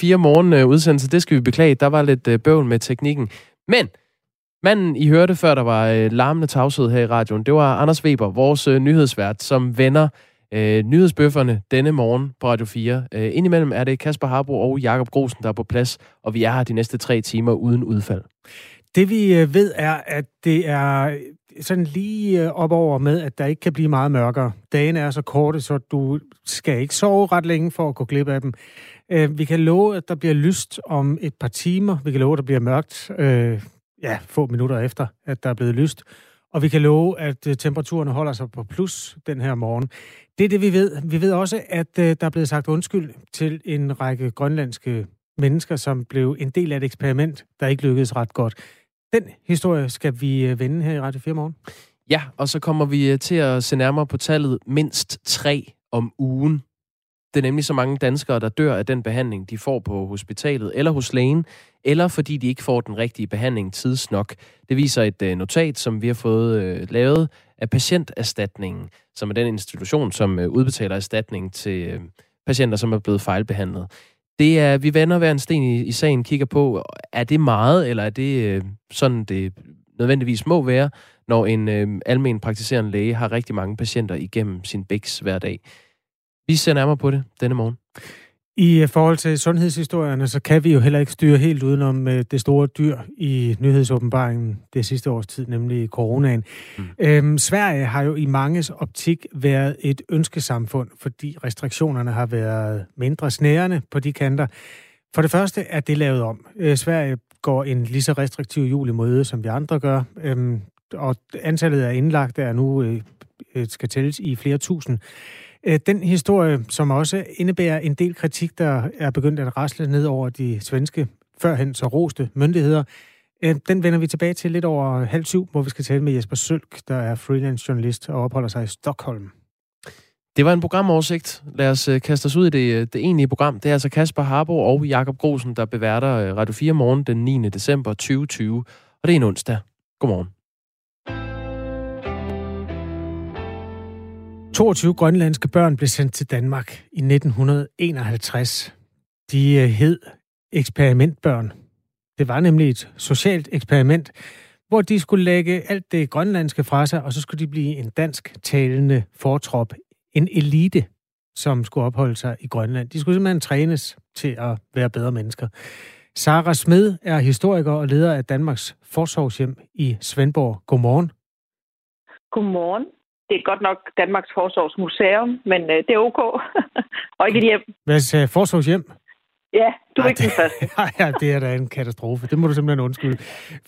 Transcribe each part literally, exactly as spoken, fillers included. fire morgen udsendelse, det skal vi beklage. Der var lidt bøvl med teknikken. Men manden, I hørte før, der var larmende tavshed her i radioen, det var Anders Weber, vores nyhedsvært, som vender øh, nyhedsbøfferne denne morgen på Radio fire. Øh, indimellem er det Kasper Harbo og Jakob Grosen, der er på plads, og vi er her de næste tre timer uden udfald. Det vi ved er, at det er sådan lige op over med, at der ikke kan blive meget mørkere. Dagen er så korte, så du skal ikke sove ret længe for at gå glip af dem. Vi kan love, at der bliver lyst om et par timer. Vi kan love, at der bliver mørkt øh, ja, få minutter efter, at der er blevet lyst. Og vi kan love, at temperaturen holder sig på plus den her morgen. Det er det, vi ved. Vi ved også, at der er blevet sagt undskyld til en række grønlandske mennesker, som blev en del af et eksperiment, der ikke lykkedes ret godt. Den historie skal vi vende her i Radio fire morgen. Ja, og så kommer vi til at se nærmere på tallet mindst tre om ugen. Det er nemlig så mange danskere, der dør af den behandling, de får på hospitalet eller hos lægen, eller fordi de ikke får den rigtige behandling tidsnok. Det viser et notat, som vi har fået lavet af Patienterstatningen, som er den institution, som udbetaler erstatning til patienter, som er blevet fejlbehandlet. Det er, vi vender hver en sten i, i sagen, kigger på, er det meget, eller er det øh, sådan, det nødvendigvis må være, når en øh, almen praktiserende læge har rigtig mange patienter igennem sin bæks hver dag. Vi ser nærmere på det denne morgen. I forhold til sundhedshistorierne, så kan vi jo heller ikke styre helt udenom det store dyr i nyhedsåbenbaringen det sidste års tid, nemlig coronaen. Mm. Øhm, Sverige har jo i manges optik været et ønskesamfund, fordi restriktionerne har været mindre snærende på de kanter. For det første er det lavet om. Øh, Sverige går en lige så restriktiv jul i møde, som vi andre gør, øhm, og antallet af indlagte er nu øh, skal tælles i flere tusind. Den historie, som også indebærer en del kritik, der er begyndt at rasle ned over de svenske, førhen så roste myndigheder, den vender vi tilbage til lidt over halv syv, hvor vi skal tale med Jesper Sølk, der er freelance journalist og opholder sig i Stockholm. Det var en programoversigt. Lad os kaste os ud i det, det egentlige program. Det er altså Kasper Harbo og Jakob Grosen, der beværter Radio fire morgen den niende december tyve tyve, og det er en onsdag. Godmorgen. toogtyve grønlandske børn blev sendt til Danmark i nitten enoghalvtreds. De hed eksperimentbørn. Det var nemlig et socialt eksperiment, hvor de skulle lægge alt det grønlandske fra sig, og så skulle de blive en dansktalende fortrop, en elite, som skulle opholde sig i Grønland. De skulle simpelthen trænes til at være bedre mennesker. Sarah Smed er historiker og leder af Danmarks Forsorgshjem i Svendborg. Godmorgen. Godmorgen. Det er godt nok Danmarks Forsorgsmuseum, men øh, det er ok. Og ikke et hjem. Hvad sagde Forsorgshjem? Ja, du er Ej, ikke den første. Ja, det er da en katastrofe. Det må du simpelthen undskylde.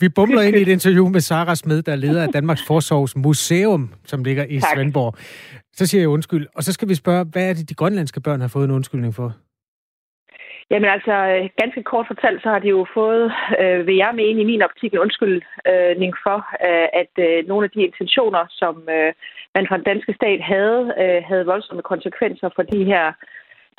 Vi bumler ind i et interview med Sarah Smed, der er leder af Danmarks Forsorgsmuseum, som ligger i tak. Svendborg. Så siger jeg undskyld. Og så skal vi spørge, hvad er det, de grønlandske børn har fået en undskyldning for? Jamen altså, ganske kort fortalt, så har de jo fået, øh, vil jeg mene i min optik, en undskyldning for, øh, at øh, nogle af de intentioner, som øh, man fra den danske stat havde, øh, havde voldsomme konsekvenser for de her,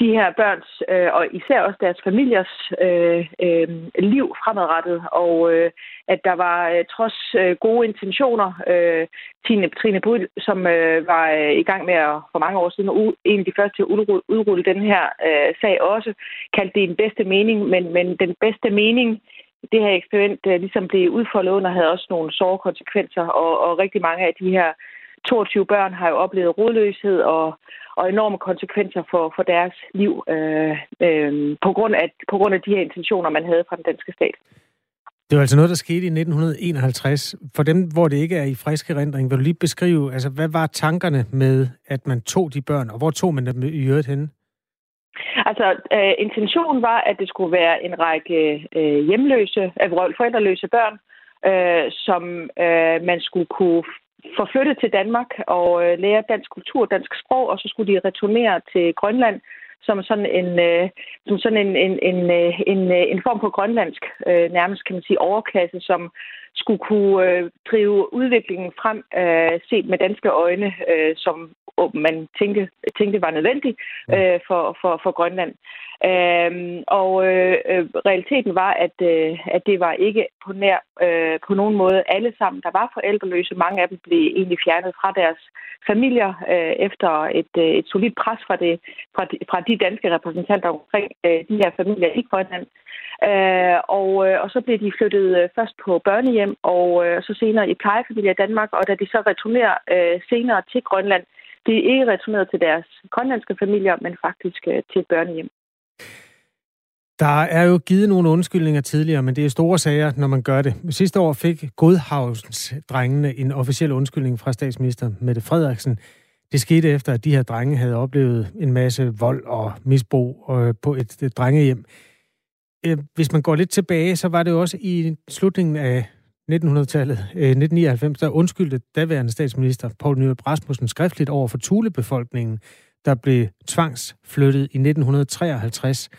de her børns, øh, og især også deres familiers øh, øh, liv fremadrettet, og øh, at der var øh, trods øh, gode intentioner, øh, Tine, Trine Bryd, som øh, var øh, i gang med at, for mange år siden, u- en af de første til at udrulle, udrulle den her øh, sag også, kaldte det en bedste mening, men, men den bedste mening, det her eksperiment, øh, ligesom blev udfoldet under, havde også nogle såre konsekvenser, og, og rigtig mange af de her toogtyve børn har jo oplevet rodløshed og, og enorme konsekvenser for, for deres liv øh, øh, på, grund af, på grund af de her intentioner, man havde fra den danske stat. Det var altså noget, der skete i nitten enoghalvtreds. For dem, hvor det ikke er i frisk erindring, vil du lige beskrive, altså, hvad var tankerne med, at man tog de børn, og hvor tog man dem i øvrigt henne? Altså, øh, intentionen var, at det skulle være en række øh, hjemløse, øh, forældreløse børn, øh, som øh, man skulle kunne forflyttet til Danmark og øh, lære dansk kultur, dansk sprog, og så skulle de returnere til Grønland som sådan en, øh, som sådan en, en, en, en, en form for grønlandsk, øh, nærmest kan man sige, overklasse, som skulle kunne øh, drive udviklingen frem, øh, set med danske øjne, øh, som man tænkte, tænkte var nødvendig øh, for, for, for Grønland. Øhm, og øh, realiteten var, at, øh, at det var ikke på, nær, øh, på nogen måde alle sammen, der var forældreløse. Mange af dem blev egentlig fjernet fra deres familier øh, efter et, øh, et solidt pres fra, det, fra, de, fra de danske repræsentanter omkring øh, de her familier i Grønland. Øh, og, øh, og så blev de flyttet øh, først på børnehjem og øh, så senere i plejefamilier i Danmark, og da de så returnerer øh, senere til Grønland, det er ikke returneret til deres grønlandske familier, men faktisk øh, til børnehjem. Der er jo givet nogle undskyldninger tidligere, men det er store sager, når man gør det. Sidste år fik Godhavnsdrengene en officiel undskyldning fra statsminister Mette Frederiksen. Det skete efter, at de her drenge havde oplevet en masse vold og misbrug på et drengehjem. Hvis man går lidt tilbage, så var det jo også i slutningen af nitten hundrede-tallet, nitten nioghalvfems, der undskyldte daværende statsminister Poul Nyrup Rasmussen skriftligt over for Thule-befolkningen, der blev tvangsflyttet i nitten treoghalvtreds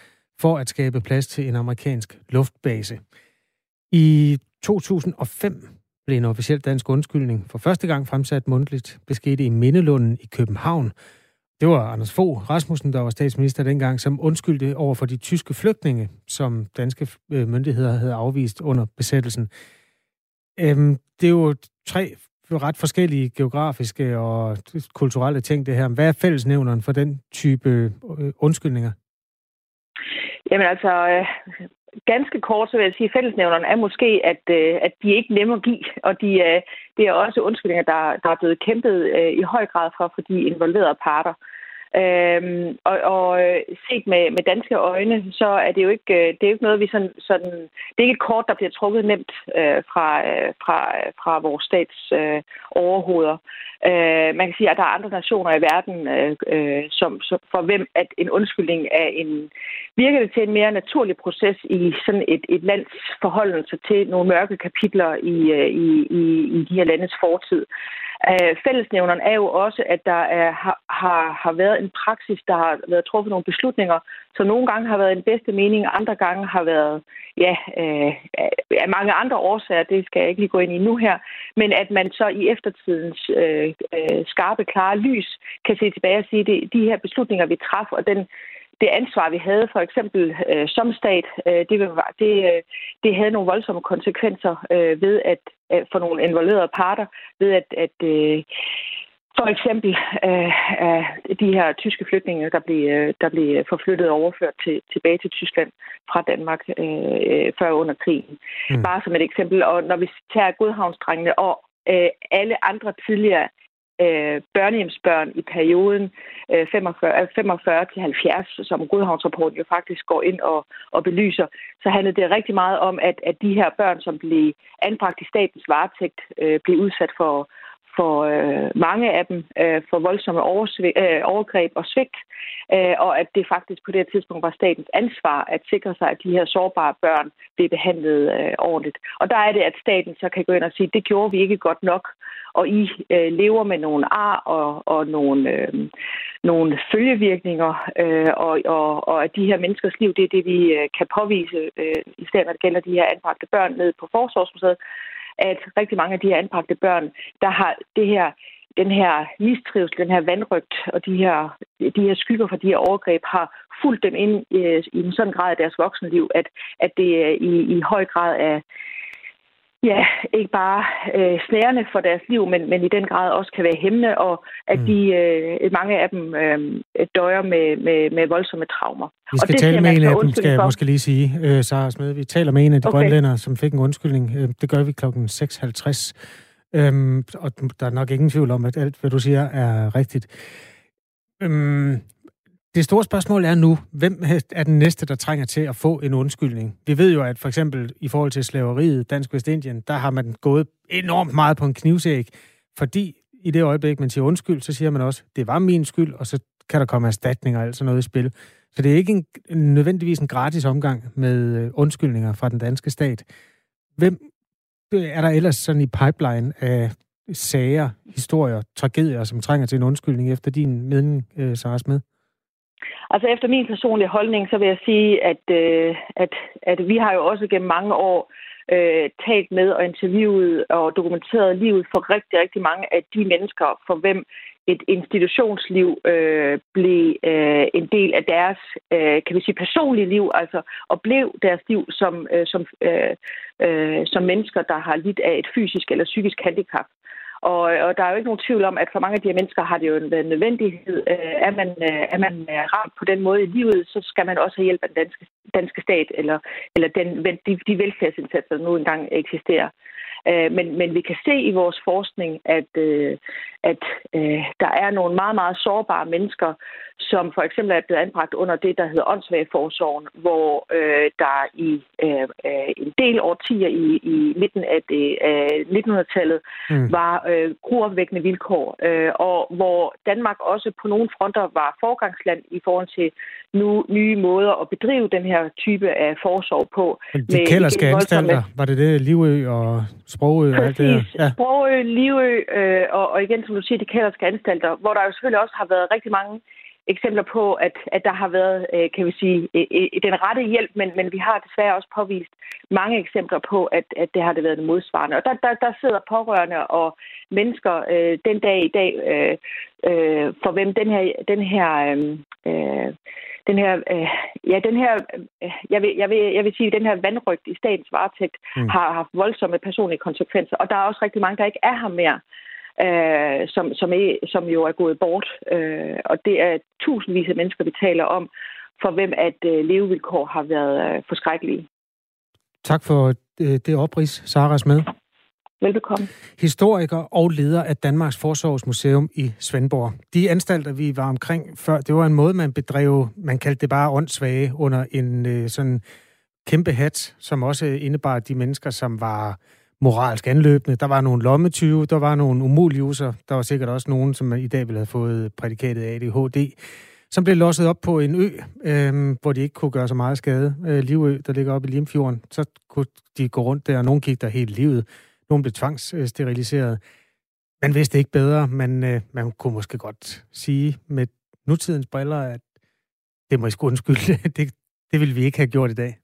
for at skabe plads til en amerikansk luftbase. I to tusind og fem blev en officiel dansk undskyldning for første gang fremsat mundtligt. Det skete i Mindelunden i København. Det var Anders Fogh Rasmussen, der var statsminister dengang, som undskyldte over for de tyske flygtninge, som danske myndigheder havde afvist under besættelsen. Det er jo tre ret forskellige geografiske og kulturelle ting, det her. Hvad er fællesnævneren for den type undskyldninger? Jamen altså, øh, ganske kort, så vil jeg sige, at fællesnævnerne er måske, at, øh, at de ikke er nemme at give, og de, øh, det er også undskyldninger, der, der er blevet kæmpet øh, i høj grad for, for de involverede parter. Øhm, og, og set med, med danske øjne, så er det jo ikke, det er ikke noget, vi sådan, sådan, det er ikke et kort, der bliver trukket nemt øh, fra, øh, fra, øh, fra vores stats øh, overhoveder. Øh, man kan sige, at der er andre nationer i verden, øh, som, som, for hvem at en undskyldning er en, virker det til en mere naturlig proces i sådan et, et lands forholdelse til nogle mørke kapitler i, i, i, i de her landets fortid. Øh, fællesnævneren er jo også, at der er, har, har været en praksis, der har været truffet nogle beslutninger, som nogle gange har været en bedste mening, andre gange har været, ja, øh, af mange andre årsager, det skal jeg ikke lige gå ind i nu her, men at man så i eftertidens øh, øh, skarpe, klare lys kan se tilbage og sige, at de her beslutninger, vi træffer, og den Det ansvar, vi havde for eksempel øh, som stat, øh, det, det, øh, det havde nogle voldsomme konsekvenser øh, ved at øh, for nogle involverede parter, ved at, at øh, for eksempel øh, øh, de her tyske flygtninge, der blev, øh, der blev forflyttet og overført til, tilbage til Tyskland fra Danmark øh, før under krigen. Mm. Bare som et eksempel. Og når vi tager Godhavnsdrengene og øh, alle andre tidligere børnehjemsbørn i perioden femogfyrre til halvfjerds, som Godhavnsrapporten jo faktisk går ind og, og belyser, så handlede det rigtig meget om, at, at de her børn, som blev anbragt i statens varetægt, øh, blev udsat for, for øh, mange af dem, øh, for voldsomme oversv- øh, overgreb og svigt, øh, og at det faktisk på det tidspunkt var statens ansvar at sikre sig, at de her sårbare børn blev behandlet øh, ordentligt. Og der er det, at staten så kan gå ind og sige, det gjorde vi ikke godt nok, og I øh, lever med nogle ar og, og nogle, øh, nogle følgevirkninger, øh, og, og, og at de her menneskers liv, det er det, vi øh, kan påvise, øh, i stedet når det gælder de her anbragte børn ned på Forsorgsmuseet, at rigtig mange af de her anbragte børn, der har det her, den her mistrivsel, den her vanrygt og de her, de her skygger fra de her overgreb har fulgt dem ind i, i en sådan grad af deres voksne liv, at, at det i, i høj grad er, ja, ikke bare øh, snærende for deres liv, men, men i den grad også kan være hæmmende, og at mm. de, øh, mange af dem øh, døjer med, med, med voldsomme traumer. Vi skal og tale med en af dem, skal jeg måske lige sige, øh, Sarah Smed. Vi taler med en af de okay. grønlændere, som fik en undskyldning. Det gør vi klokken seks halvtreds. Øhm, og der er nok ingen tvivl om, at alt, hvad du siger, er rigtigt. Øhm, det store spørgsmål er nu, hvem er den næste, der trænger til at få en undskyldning? Vi ved jo, at for eksempel i forhold til slaveriet, Dansk Vestindien, der har man gået enormt meget på en knivsæg, fordi i det øjeblik, man siger undskyld, så siger man også, det var min skyld, og så kan der komme erstatninger og alt sådan noget i spil. Så det er ikke en, nødvendigvis en gratis omgang med undskyldninger fra den danske stat. Hvem er der ellers sådan i pipeline af sager, historier, tragedier, som trænger til en undskyldning efter din mening, Sarah Smed? Altså efter min personlige holdning, så vil jeg sige, at, øh, at, at vi har jo også gennem mange år øh, talt med og interviewet og dokumenteret livet for rigtig, rigtig mange af de mennesker, for hvem et institutionsliv øh, blev øh, en del af deres, øh, kan vi sige, personlige liv, altså, og blev deres liv som, øh, som, øh, øh, som mennesker, der har lidt af et fysisk eller psykisk handicap. Og, og der er jo ikke nogen tvivl om, at for mange af de her mennesker har det jo en nødvendighed. Er man, er man ramt på den måde i livet, så skal man også have hjælp af den danske, danske stat, eller, eller den, de, de velfærdsindsatser, der nu engang eksisterer. Men, men vi kan se i vores forskning, at, at der er nogle meget, meget sårbare mennesker, som for eksempel er blevet anbragt under det, der hedder åndssvageforsorgen, hvor der i en del årtier i, i midten af det, nitten hundrede-tallet mm. var gruopvækkende vilkår, og hvor Danmark også på nogle fronter var foregangsland i forhold til nu nye måder at bedrive den her type af forsorg på. Men de kælderske anstalter, var det det Livø og Sprogø? Præcis. Ja. Sprogø, Livø øh, og, og igen, som du siger, de kælderske anstalter, hvor der jo selvfølgelig også har været rigtig mange eksempler på, at, at der har været, øh, kan vi sige, øh, den rette hjælp, men, men vi har desværre også påvist mange eksempler på, at, at det har det været det modsvarende. Og der, der, der sidder pårørende og mennesker øh, den dag i dag, øh, øh, for hvem den her... Den her øh, Den her, øh, ja, den her, øh, jeg vil, jeg vil, jeg vil sige, den her vanrygt i statens varetægt mm. har haft voldsomme personlige konsekvenser, og der er også rigtig mange, der ikke er her mere, øh, som, som, er, som jo er gået bort, øh, og det er tusindvis af mennesker, vi taler om, for hvem at øh, levevilkår har været øh, forskrækkelige. Tak for øh, det oprids, Sarah Smed. Velbekomme. Historiker og leder af Danmarks Forsorgsmuseum i Svendborg. De anstalter, vi var omkring før, det var en måde, man bedrev, man kaldte det bare åndssvage, under en øh, sådan kæmpe hat, som også indebar de mennesker, som var moralsk anløbende. Der var nogle lommetyve, der var nogle umuliuser, der var sikkert også nogen, som i dag ville have fået prædikatet A D H D, som blev losset op på en ø, øh, hvor de ikke kunne gøre så meget skade. Øh, Livø, der ligger oppe i Limfjorden, så kunne de gå rundt der, og nogen gik der hele livet. Nogen blev tvangssteriliseret. Man vidste ikke bedre, men øh, man kunne måske godt sige med nutidens briller, at det må I sgu undskylde. det, det ville vi ikke have gjort i dag.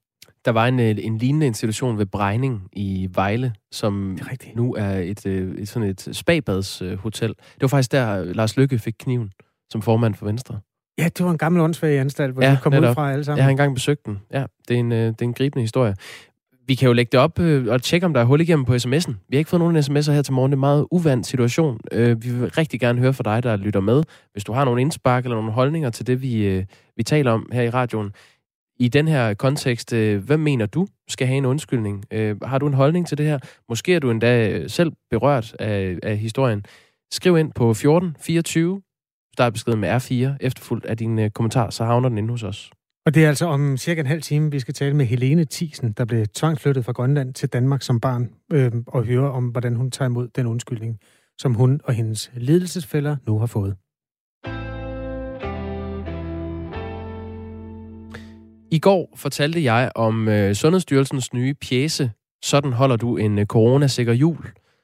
Der var en, en lignende institution ved Brejning i Vejle, som er nu er et, et, sådan et spabadshotel. Det var faktisk der, Lars Løkke fik kniven som formand for Venstre. Ja, det var en gammel åndssvage anstalt, hvor ja, de kom netop ud fra alle sammen. Jeg har engang besøgt den. Ja, det er en, det er en gribende historie. Vi kan jo lægge det op øh, og tjekke, om der er hul igennem på sms'en. Vi har ikke fået nogen sms'er her til morgen. Det er en meget uvandt situation. Øh, vi vil rigtig gerne høre fra dig, der lytter med. Hvis du har nogle indspark eller nogle holdninger til det, vi, øh, vi taler om her i radioen. I den her kontekst, øh, hvem mener du skal have en undskyldning? Øh, har du en holdning til det her? Måske er du endda selv berørt af, af historien. Skriv ind på fjorten fireogtyve. Start beskeden med R fire, efterfulgt af din øh, kommentar, så havner den inde hos os. Og det er altså om cirka en halv time, vi skal tale med Helene Thiesen, der blev tvangsflyttet fra Grønland til Danmark som barn, øh, og høre om, hvordan hun tager imod den undskyldning, som hun og hendes ledelsesfæller nu har fået. I går fortalte jeg om øh, Sundhedsstyrelsens nye pjæse, Sådan holder du en øh, coronasikker jul.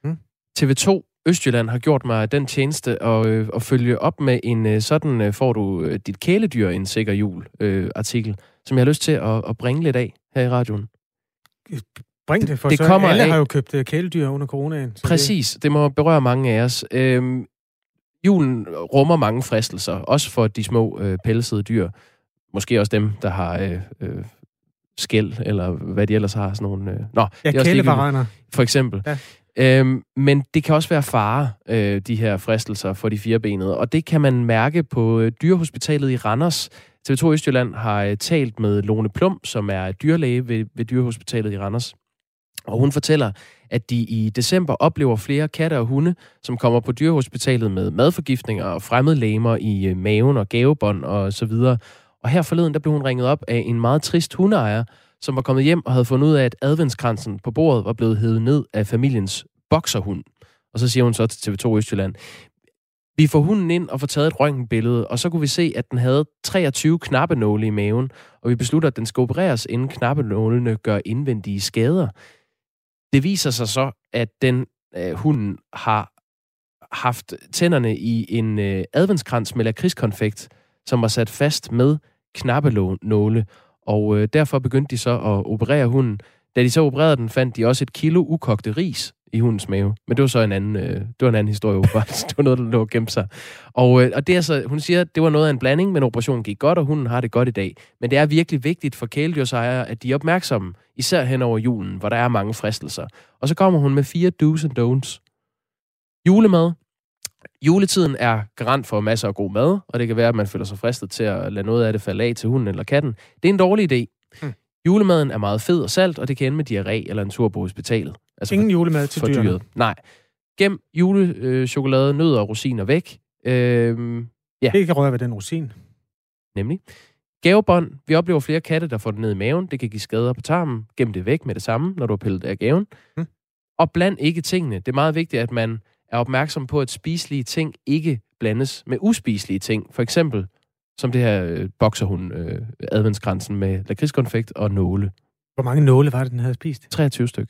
Mm. T V to Østjylland har gjort mig den tjeneste at, øh, at følge op med en øh, sådan øh, får du øh, dit kæledyr en sikker jul øh, artikel, som jeg har lyst til at, at bringe lidt af her i radioen. Bring det, for det så kommer alle af... har jo købt øh, kæledyr under coronaen. Præcis, det... det må berøre mange af os. Øh, julen rummer mange fristelser, også for de små øh, pelsede dyr. Måske også dem, der har... Øh, øh, skæld, eller hvad de ellers har, sådan nogle... Øh... Nå, ja, kældevaraner. For eksempel. Ja. Øhm, men det kan også være fare, øh, de her fristelser for de firebenede, og det kan man mærke på øh, dyrehospitalet i Randers. T V to Østjylland har øh, talt med Lone Plum, som er dyrlæge ved, ved dyrehospitalet i Randers, og hun fortæller, at de i december oplever flere katte og hunde, som kommer på dyrehospitalet med madforgiftninger og fremmedlegemer i øh, maven og gavebånd og så videre. Og her forleden, der blev hun ringet op af en meget trist hundeejer, som var kommet hjem og havde fundet ud af, at adventskransen på bordet var blevet hevet ned af familiens bokserhund. Og så siger hun så til T V to Østjylland, vi får hunden ind og får taget et røntgenbillede, og så kunne vi se, at den havde treogtyve knappenåle i maven, og vi beslutter, at den skal opereres, inden knappenålene gør indvendige skader. Det viser sig så, at den øh, hunden har haft tænderne i en øh, adventskrans med lakridskonfekt, som var sat fast med knappenåle, og øh, derfor begyndte de så at operere hunden. Da de så opererede den, fandt de også et kilo ukogte ris i hundens mave. Men det var så en anden, øh, det var en anden historie, åbenbart. Det var noget, der lå og gemte sig. Og, øh, og det er så, hun siger, at det var noget af en blanding, men operationen gik godt, og hunden har det godt i dag. Men det er virkelig vigtigt for kæledyrsejere, at de er opmærksomme, især hen over julen, hvor der er mange fristelser. Og så kommer hun med fire do's and don'ts. Julemad. Juletiden er garant for masser af god mad, og det kan være, at man føler sig fristet til at lade noget af det falde af til hunden eller katten. Det er en dårlig idé. Hmm. Julemaden er meget fed og salt, og det kan ende med diarré eller en tur på hospitalet. Altså ingen for, julemad til dyrene. Dyret. Nej. Gem julechokolade, øh, nødder og rosiner væk. Øhm, ja. Det kan røre ved den rosin. Nemlig. Gavebånd. Vi oplever flere katte, der får det ned i maven. Det kan give skader på tarmen. Gem det væk med det samme, når du har pillet af gaven. Hmm. Og bland ikke tingene. Det er meget vigtigt, at man er opmærksom på, at spiselige ting ikke blandes med uspiselige ting. For eksempel som det her øh, bokserhund, øh, adventskransen med lakridskonfekt og nåle. Hvor mange nåle var det, den havde spist? treogtyve styk.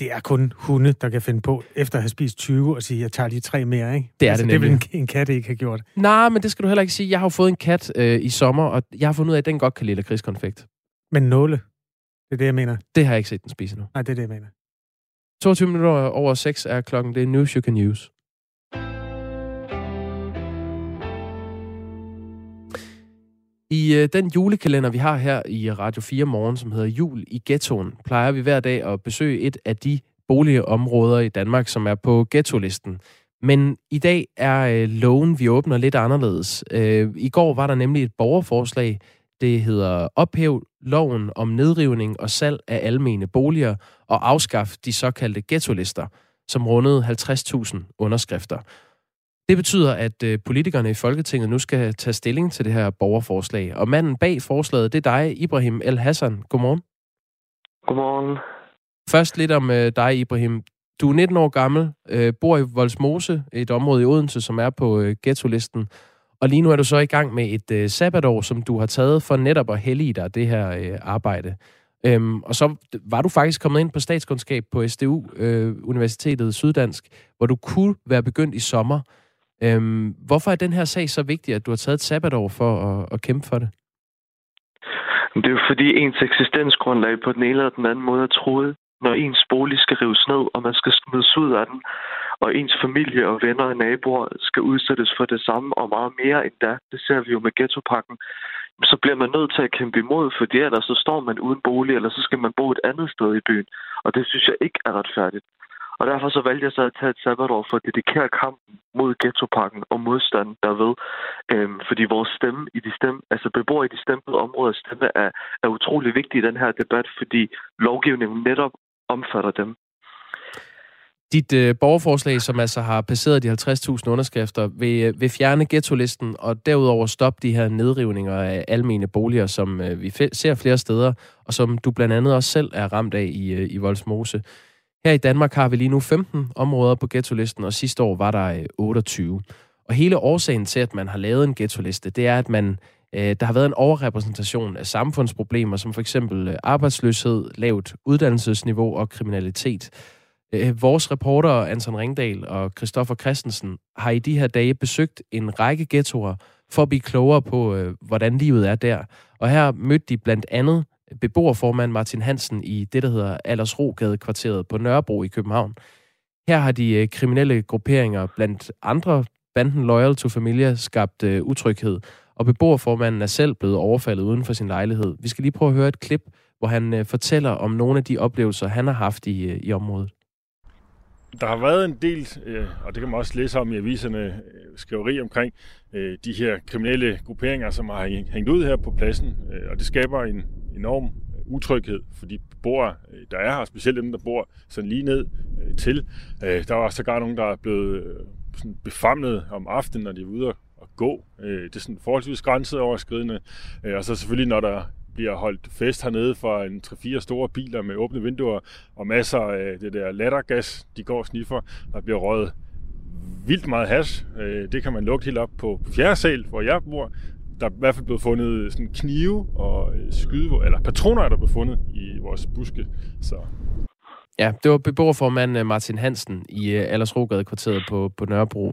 Det er kun hunde, der kan finde på, efter at have spist tyve, og sige, jeg tager lige tre mere, ikke? Det er altså, det nemlig. Det vil en, en kat ikke have gjort. Nej, men det skal du heller ikke sige. Jeg har jo fået en kat øh, i sommer, og jeg har fundet ud af, at den godt kan lide lakridskonfekt. Men nåle? Det er det, jeg mener. Det har jeg ikke set den spise endnu. Nej, det er det, jeg mener. toogtyve minutter over seks er klokken. Det er News You Can Use. I øh, den julekalender, vi har her i Radio fire Morgen, som hedder Jul i Ghettoen, plejer vi hver dag at besøge et af de boligområder i Danmark, som er på ghetto-listen. Men i dag er øh, loven, vi åbner, lidt anderledes. Øh, I går var der nemlig et borgerforslag. Det hedder Ophæv loven om nedrivning og salg af almene boliger og afskaf de såkaldte ghetto-lister, som rundede halvtreds tusind underskrifter. Det betyder, at øh, politikerne i Folketinget nu skal tage stilling til det her borgerforslag. Og manden bag forslaget, det er dig, Ibrahim El Hassan. Godmorgen. Godmorgen. Først lidt om øh, dig, Ibrahim. Du er nitten år gammel, øh, bor i Vollsmose, et område i Odense, som er på øh, ghetto-listen. Og lige nu er du så i gang med et øh, sabbatår, som du har taget for netop at hellige dig det her øh, arbejde. Øhm, og så var du faktisk kommet ind på statskundskab på S D U, øh, Universitetet Syddansk, hvor du kunne være begyndt i sommer. Øhm, hvorfor er den her sag så vigtig, at du har taget et sabbatår for at, at kæmpe for det? Det er jo fordi ens eksistensgrundlag på den ene eller den anden måde er truet, når ens bolig skal rives ned, og man skal smides ud af den, og ens familie og venner og naboer skal udsættes for det samme og meget mere end da. Det ser vi jo med ghettopakken. Så bliver man nødt til at kæmpe imod, fordi ellers så står man uden bolig, eller så skal man bo et andet sted i byen. Og det synes jeg ikke er retfærdigt. Og derfor så valgte jeg så at tage et sabbatår for at dedikere kampen mod ghettopakken og modstanden derved. Øhm, fordi vores stemme i de stemme, altså beboere i de stemplede områder, stemme er, er utrolig vigtig i den her debat, fordi lovgivningen netop omfatter dem. Dit øh, borgerforslag, som altså har passeret de halvtreds tusind underskrifter, vil, vil fjerne ghetto-listen og derudover stoppe de her nedrivninger af almene boliger, som øh, vi f- ser flere steder, og som du blandt andet også selv er ramt af i, øh, i Vollsmose. Her i Danmark har vi lige nu femten områder på ghetto-listen, og sidste år var der øh, otteogtyve. Og hele årsagen til, at man har lavet en ghetto-liste, det er, at man, øh, der har været en overrepræsentation af samfundsproblemer, som for eksempel øh, arbejdsløshed, lavt uddannelsesniveau og kriminalitet. Vores reportere Anton Ringdal og Christoffer Christensen har i de her dage besøgt en række ghettoer for at blive klogere på, hvordan livet er der. Og her mødte de blandt andet beboerformand Martin Hansen i det, der hedder Aldersrogade-kvarteret på Nørrebro i København. Her har de kriminelle grupperinger blandt andre banden Loyal to Familia skabt utryghed, og beboerformanden er selv blevet overfaldet uden for sin lejlighed. Vi skal lige prøve at høre et klip, hvor han fortæller om nogle af de oplevelser, han har haft i, i området. Der har været en del, og det kan man også læse om i aviserne, skriveri omkring de her kriminelle grupperinger, som har hængt ud her på pladsen, og det skaber en enorm utryghed for de beboere, der er her, specielt dem, der bor sådan lige ned til. Der var sågar nogen, der er blevet sådan befamlet om aftenen, når de er ude og gå. Det er sådan forholdsvis grænseoverskridende, og så selvfølgelig, når der bliver holdt fest hernede for en tre fire store biler med åbne vinduer og masser af det der lattergas, de går og sniffer. Der bliver røget vildt meget hash. Det kan man lugte helt op på fjerde sal, hvor jeg bor. Der er i hvert fald blevet fundet sådan knive og skyde, eller patroner, der blev fundet i vores buske. Så. Ja, det var beboerformand Martin Hansen i Aldersrogade-kvarteret på, på Nørrebro.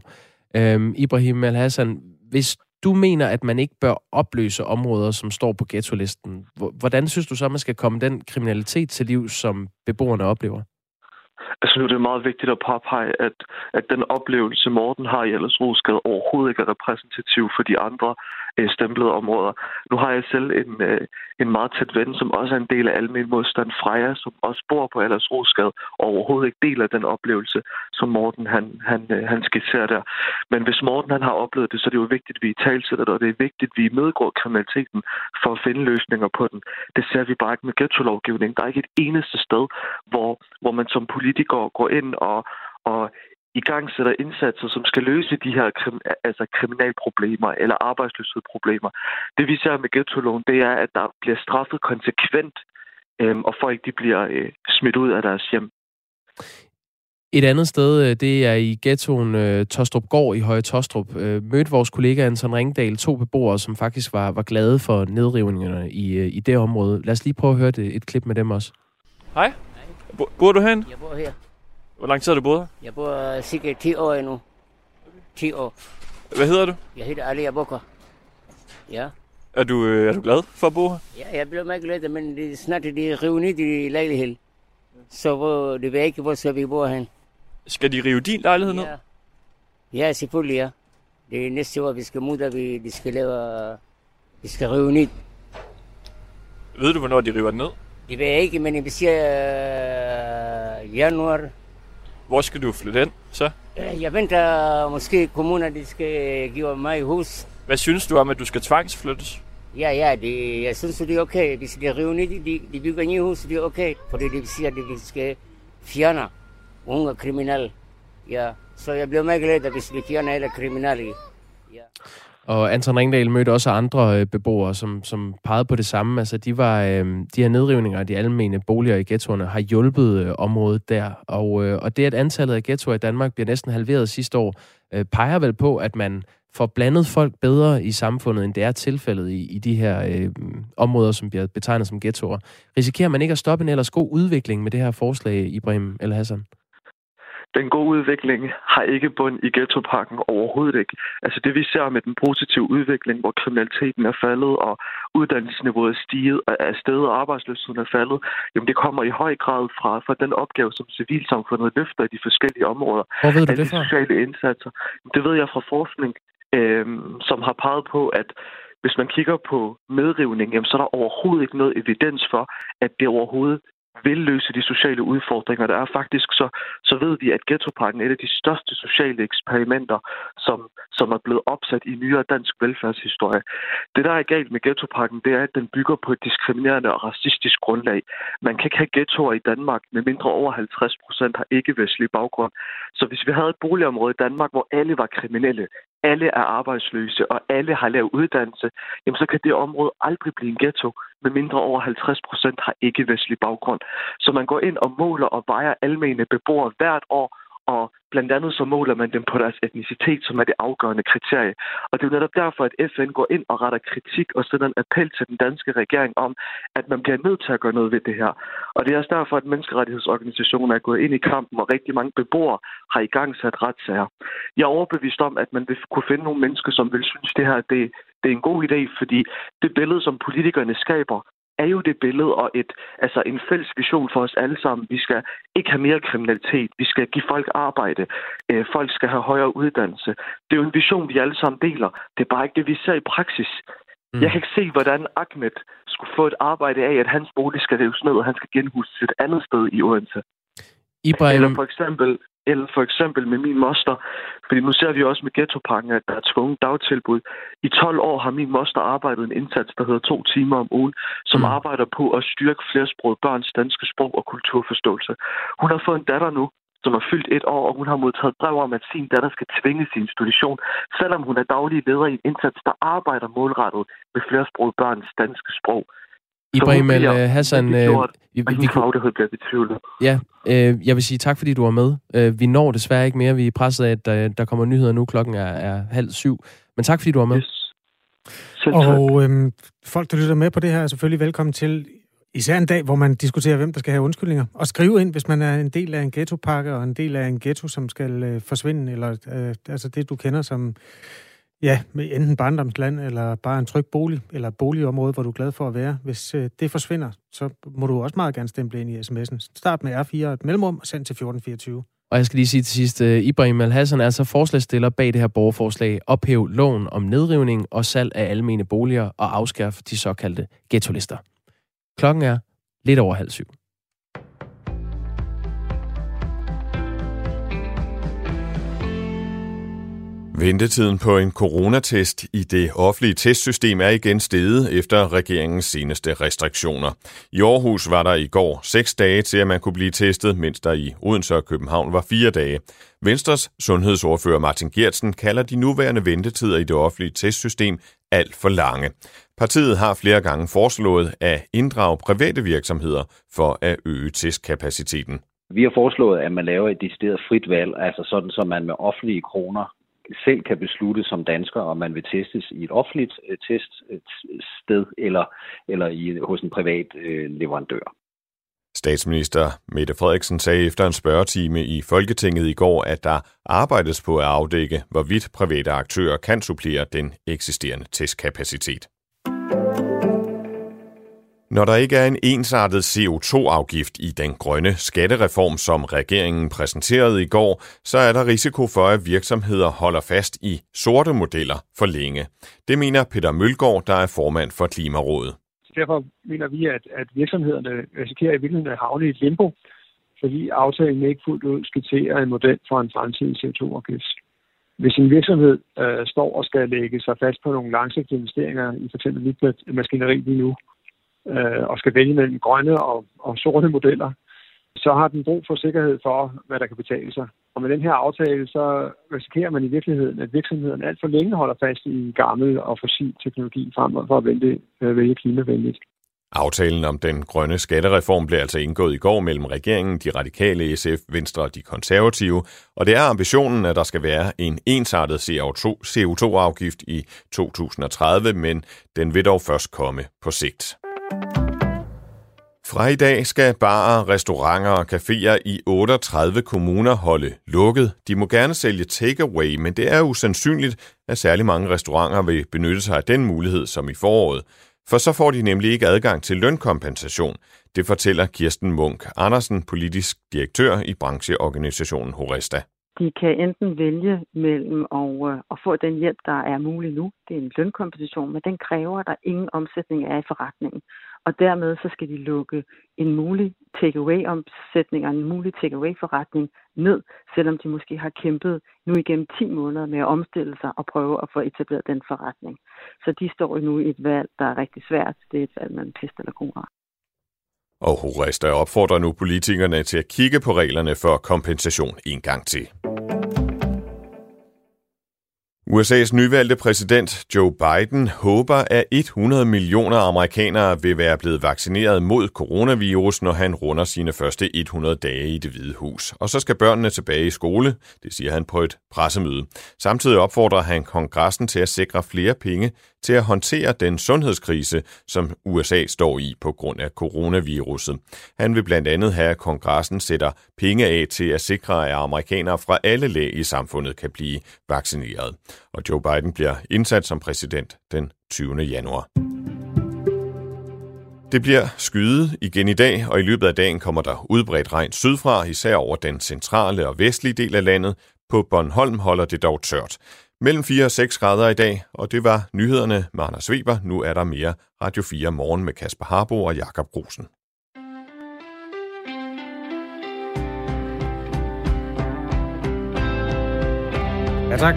Øhm, Ibrahim El Hassan, hvis du mener, at man ikke bør opløse områder, som står på ghetto-listen. Hvordan synes du så, man skal komme den kriminalitet til liv, som beboerne oplever? Altså nu er det meget vigtigt at påpege, at, at den oplevelse, Morten har i Aldersrogade, overhovedet ikke er repræsentativ for de andre øh, stemplede områder. Nu har jeg selv en, øh, en meget tæt ven, som også er en del af almen modstand, Freja, som også bor på Aldersrogade, og overhovedet ikke deler den oplevelse, som Morten han, han, øh, han skitserer der. Men hvis Morten han har oplevet det, så er det jo vigtigt, at vi italesætter det, og det er vigtigt, at vi imødegår kriminaliteten for at finde løsninger på den. Det ser vi bare ikke med ghettolovgivning. Der er ikke et eneste sted, hvor, hvor man som politikere går ind og, og i gang sætter indsatser, som skal løse de her krim, altså kriminalproblemer eller arbejdsløshedsproblemer. Det vi ser med ghettoloven, det er, at der bliver straffet konsekvent, øh, og folk de bliver øh, smidt ud af deres hjem. Et andet sted, det er i ghettoen uh, Tostrupgård i Høje Tostrup. Uh, mødte vores kollega Anton Ringdal to beboere, som faktisk var, var glade for nedrivningerne i, uh, i det område. Lad os lige prøve at høre det, et klip med dem også. Hej. Bo- bor du herinde? Jeg bor her. Hvor lang tid har du boet her? Jeg bor uh, cirka ti år endnu. ti år. Hvad hedder du? Jeg hedder Ali Abokar. Ja. Er du, øh, er du glad for at bo her? Ja, jeg bliver meget glad, men det, snart er de rive ned i lejligheden. Så hvor, det ved jeg ikke, hvor skal vi bo herinde. Skal de rive din lejlighed ned? Ja, ja selvfølgelig, ja. Det er næste år, vi skal mudre, vi, de skal lave, vi skal rive ned. Ved du, hvornår de river den ned? Det ved jeg ikke, men vi siger øh, januar. Hvor skal du flytte hen, så? Jeg venter måske, kommunen de skal give mig hus. Hvad synes du om, at du skal tvangsflyttes? Ja, ja, det, jeg synes, det er okay. Hvis de river ned, de, de bygger nye hus, det er okay. Fordi de siger, at vi skal fjerne unge kriminelle. Ja, så jeg bliver meget glad, hvis vi fjerner alle kriminelle. Ja. Og Anton Ringdal mødte også andre beboere, som, som pegede på det samme. Altså, de, var, de her nedrivninger af de almene boliger i ghettoerne har hjulpet området der. Og, og det, at antallet af ghettoer i Danmark bliver næsten halveret sidste år, peger vel på, at man får blandet folk bedre i samfundet, end det er tilfældet i, i de her øh, områder, som bliver betegnet som ghettoer. Risikerer man ikke at stoppe en ellers god udvikling med det her forslag, Ibrahim El Hassan? Den gode udvikling har ikke bund i ghettopakken overhovedet ikke. Altså det vi ser med den positive udvikling, hvor kriminaliteten er faldet, og uddannelsesniveauet er stiget, og er steget, og arbejdsløsheden er faldet, jamen det kommer i høj grad fra, fra den opgave, som civilsamfundet løfter i de forskellige områder. Hvor ved du det fra? De sociale indsatser. Det ved jeg fra forskning, Øhm, som har peget på, at hvis man kigger på nedrivning, jamen, så er der overhovedet ikke noget evidens for, at det overhovedet vil løse de sociale udfordringer. Der er faktisk, så, så ved vi, at ghettopakken er et af de største sociale eksperimenter, som, som er blevet opsat i nyere dansk velfærdshistorie. Det, der er galt med ghettopakken, det er, at den bygger på et diskriminerende og racistisk grundlag. Man kan ikke have ghettoer i Danmark, med mindre over halvtreds procent har ikke-vestlig baggrund. Så hvis vi havde et boligområde i Danmark, hvor alle var kriminelle, alle er arbejdsløse, og alle har lav uddannelse, jamen så kan det område aldrig blive en ghetto, med mindre over halvtreds procent har ikke-vestlig baggrund. Så man går ind og måler og vejer almene beboere hvert år, og blandt andet så måler man dem på deres etnicitet, som er det afgørende kriterie. Og det er jo netop derfor, at F N går ind og retter kritik og sender en appel til den danske regering om, at man bliver nødt til at gøre noget ved det her. Og det er også derfor, at menneskerettighedsorganisationer er gået ind i kampen, og rigtig mange beboere har igangsat retssager. Jeg er overbevist om, at man vil kunne finde nogle mennesker, som vil synes, at det her det, det er en god idé, fordi det billede, som politikerne skaber, er jo det billede og et, altså en fælles vision for os alle sammen. Vi skal ikke have mere kriminalitet. Vi skal give folk arbejde. Folk skal have højere uddannelse. Det er jo en vision, vi alle sammen deler. Det er bare ikke det, vi ser i praksis. Mm. Jeg kan ikke se, hvordan Ahmed skulle få et arbejde af, at hans bolig skal rives ned, og han skal genhuses et andet sted i Odense. Ibrahim. Eller for eksempel... eller for eksempel med min moster, fordi nu ser vi også med ghettopakken, at der er tvunget dagtilbud. I tolv år har min moster arbejdet en indsats, der hedder to timer om ugen, som mm. arbejder på at styrke flersprogede børns danske sprog og kulturforståelse. Hun har fået en datter nu, som er fyldt et år, og hun har modtaget brev om, at sin datter skal tvinge sin institution, selvom hun er daglig leder i en indsats, der arbejder målrettet med flersprogede børns danske sprog. Ibrahim El Hassan, jeg vil sige tak, fordi du var med. Vi når desværre ikke mere. Vi er presset af, at der, der kommer nyheder nu. Klokken er, er halv syv. Men tak, fordi du var med. Yes. Og øhm, folk, der lytter med på det her, er selvfølgelig velkommen til, især en dag, hvor man diskuterer, hvem der skal have undskyldninger. Og skrive ind, hvis man er en del af en ghettopakke, og en del af en ghetto, som skal øh, forsvinde, eller øh, altså det, du kender som Ja, med enten barndomsland, eller bare en tryg bolig, eller et boligområde, hvor du er glad for at være. Hvis øh, det forsvinder, så må du også meget gerne stemple ind i sms'en. Start med R fire, et mellemrum, og send til fjorten fireogtyve. Og jeg skal lige sige til sidst, uh, Ibrahim El Hassan er altså forslagsstiller bag det her borgerforslag. Ophæv loven om nedrivning og salg af almene boliger og afskaffe de såkaldte ghettolister. Klokken er lidt over halv syv. Ventetiden på en coronatest i det offentlige testsystem er igen steget efter regeringens seneste restriktioner. I Aarhus var der i går seks dage til, at man kunne blive testet, mens der i Odense og København var fire dage. Venstres sundhedsordfører Martin Geertsen kalder de nuværende ventetider i det offentlige testsystem alt for lange. Partiet har flere gange foreslået at inddrage private virksomheder for at øge testkapaciteten. Vi har foreslået, at man laver et decideret frit valg, altså sådan, som man med offentlige kroner selv kan beslutte som dansker, om man vil testes i et offentligt teststed eller, eller i, hos en privat øh, leverandør. Statsminister Mette Frederiksen sagde efter en spørgetime i Folketinget i går, at der arbejdes på at afdække, hvorvidt private aktører kan supplere den eksisterende testkapacitet. Når der ikke er en ensartet C O to afgift i den grønne skattereform, som regeringen præsenterede i går, så er der risiko for, at virksomheder holder fast i sorte modeller for længe. Det mener Peter Mølgaard, der er formand for Klimarådet. Derfor mener vi, at, at virksomhederne risikerer i virkeligheden at havne i et limbo, fordi aftalen ikke fuldt ud skitserer en model for en fremtidig C O to afgift. Hvis en virksomhed øh, står og skal lægge sig fast på nogle langsigtede investeringer i f.eks. nyt maskineri lige nu, og skal vælge mellem grønne og, og sorte modeller, så har den brug for sikkerhed for, hvad der kan betale sig. Og med den her aftale, så risikerer man i virkeligheden, at virksomheden alt for længe holder fast i gammel og fossil teknologi frem for at vælge, vælge klimavenligt. Aftalen om den grønne skattereform blev altså indgået i går mellem regeringen, de radikale, S F, Venstre og de konservative, og det er ambitionen, at der skal være en ensartet C O to afgift i to tusind og tredive, men den vil dog først komme på sigt. Fra i dag skal barer, restauranter og caféer i otteogtredive kommuner holde lukket. De må gerne sælge takeaway, men det er usandsynligt, at særlig mange restauranter vil benytte sig af den mulighed som i foråret. For så får de nemlig ikke adgang til lønkompensation. Det fortæller Kirsten Munk Andersen, politisk direktør i brancheorganisationen Horesta. De kan enten vælge mellem at, at få den hjælp, der er mulig nu. Det er en lønkompensation, men den kræver, at der ingen omsætning er i forretningen. Og dermed så skal de lukke en mulig takeaway-omsætning og en mulig takeaway-forretning ned, selvom de måske har kæmpet nu igennem ti måneder med at omstille sig og prøve at få etableret den forretning. Så de står nu i et valg, der er rigtig svært. Det er et valg mellem pest eller kolera. Og Horesta opfordrer nu politikerne til at kigge på reglerne for kompensation en gang til. U S A's nyvalgte præsident Joe Biden håber, at hundrede millioner amerikanere vil være blevet vaccineret mod coronavirus, når han runder sine første hundrede dage i Det Hvide Hus. Og så skal børnene tilbage i skole, det siger han på et pressemøde. Samtidig opfordrer han kongressen til at sikre flere penge til at håndtere den sundhedskrise, som U S A står i på grund af coronaviruset. Han vil blandt andet have, at kongressen sætter penge af til at sikre, at amerikanere fra alle lag i samfundet kan blive vaccineret. Og Joe Biden bliver indsat som præsident den tyvende januar. Det bliver skyet igen i dag, og i løbet af dagen kommer der udbredt regn sydfra, især over den centrale og vestlige del af landet. På Bornholm holder det dog tørt. Mellem fire og seks grader i dag, og det var nyhederne med Anders Weber. Nu er der mere Radio fire Morgen med Kasper Harbo og Jakob Grosen. Ja tak.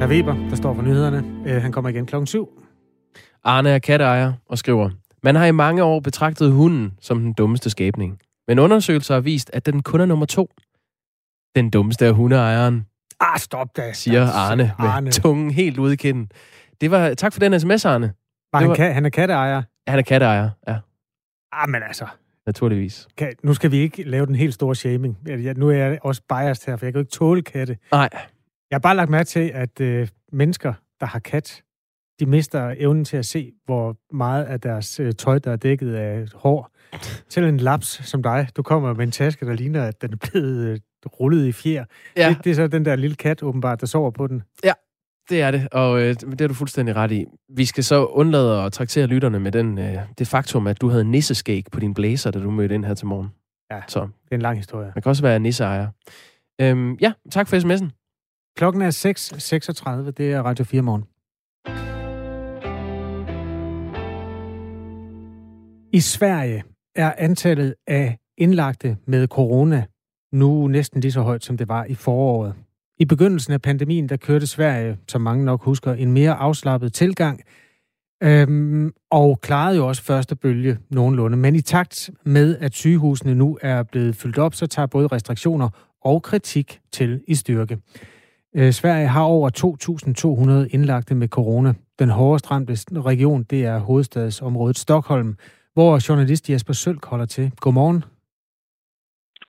Herr Weber, der står for nyhederne. Uh, han kommer igen klokken syv. Arne er katteejer og skriver, man har i mange år betragtet hunden som den dummeste skabning. Men undersøgelser har vist, at den kun er nummer to. Den dummeste er hundeejeren. Ah, stop da. Siger Arne med Arne. Tungen helt ude i kinden. Det var, tak for den sms, Arne. Var han, var, ka- han er katteejer? Ja, han er katteejer, ja. Ah, men altså. Naturligvis. Kan, nu skal vi ikke lave den helt store shaming. Jeg, nu er jeg også biased her, for jeg kan jo ikke tåle katte. Nej. Jeg har bare lagt mærke til, at øh, mennesker, der har kat, de mister evnen til at se, hvor meget af deres øh, tøj, der er dækket af hår. Selv en laps som dig, du kommer med en taske, der ligner, at den er blevet... Øh, rullet i fjer. Ja. Det, det er så den der lille kat, åbenbart, der sover på den. Ja. Det er det, og øh, det er du fuldstændig ret i. Vi skal så undlade at traktere lytterne med den, øh, det faktum, at du havde nisseskæg på din blæser, da du mødte ind her til morgen. Ja, så. Det er en lang historie. Man kan også være nisseejer. Øhm, ja, tak for sms'en. Klokken er seks seksogtredive, det er Radio fire Morgen. I Sverige er antallet af indlagte med corona nu næsten lige så højt, som det var i foråret. I begyndelsen af pandemien, der kørte Sverige, som mange nok husker, en mere afslappet tilgang, øhm, og klarede jo også første bølge nogenlunde. Men i takt med, at sygehusene nu er blevet fyldt op, så tager både restriktioner og kritik til i styrke. Øh, Sverige har over to tusind to hundrede indlagte med corona. Den hårdest ramte region, det er hovedstadsområdet Stockholm, hvor journalist Jesper Sølk holder til. Godmorgen.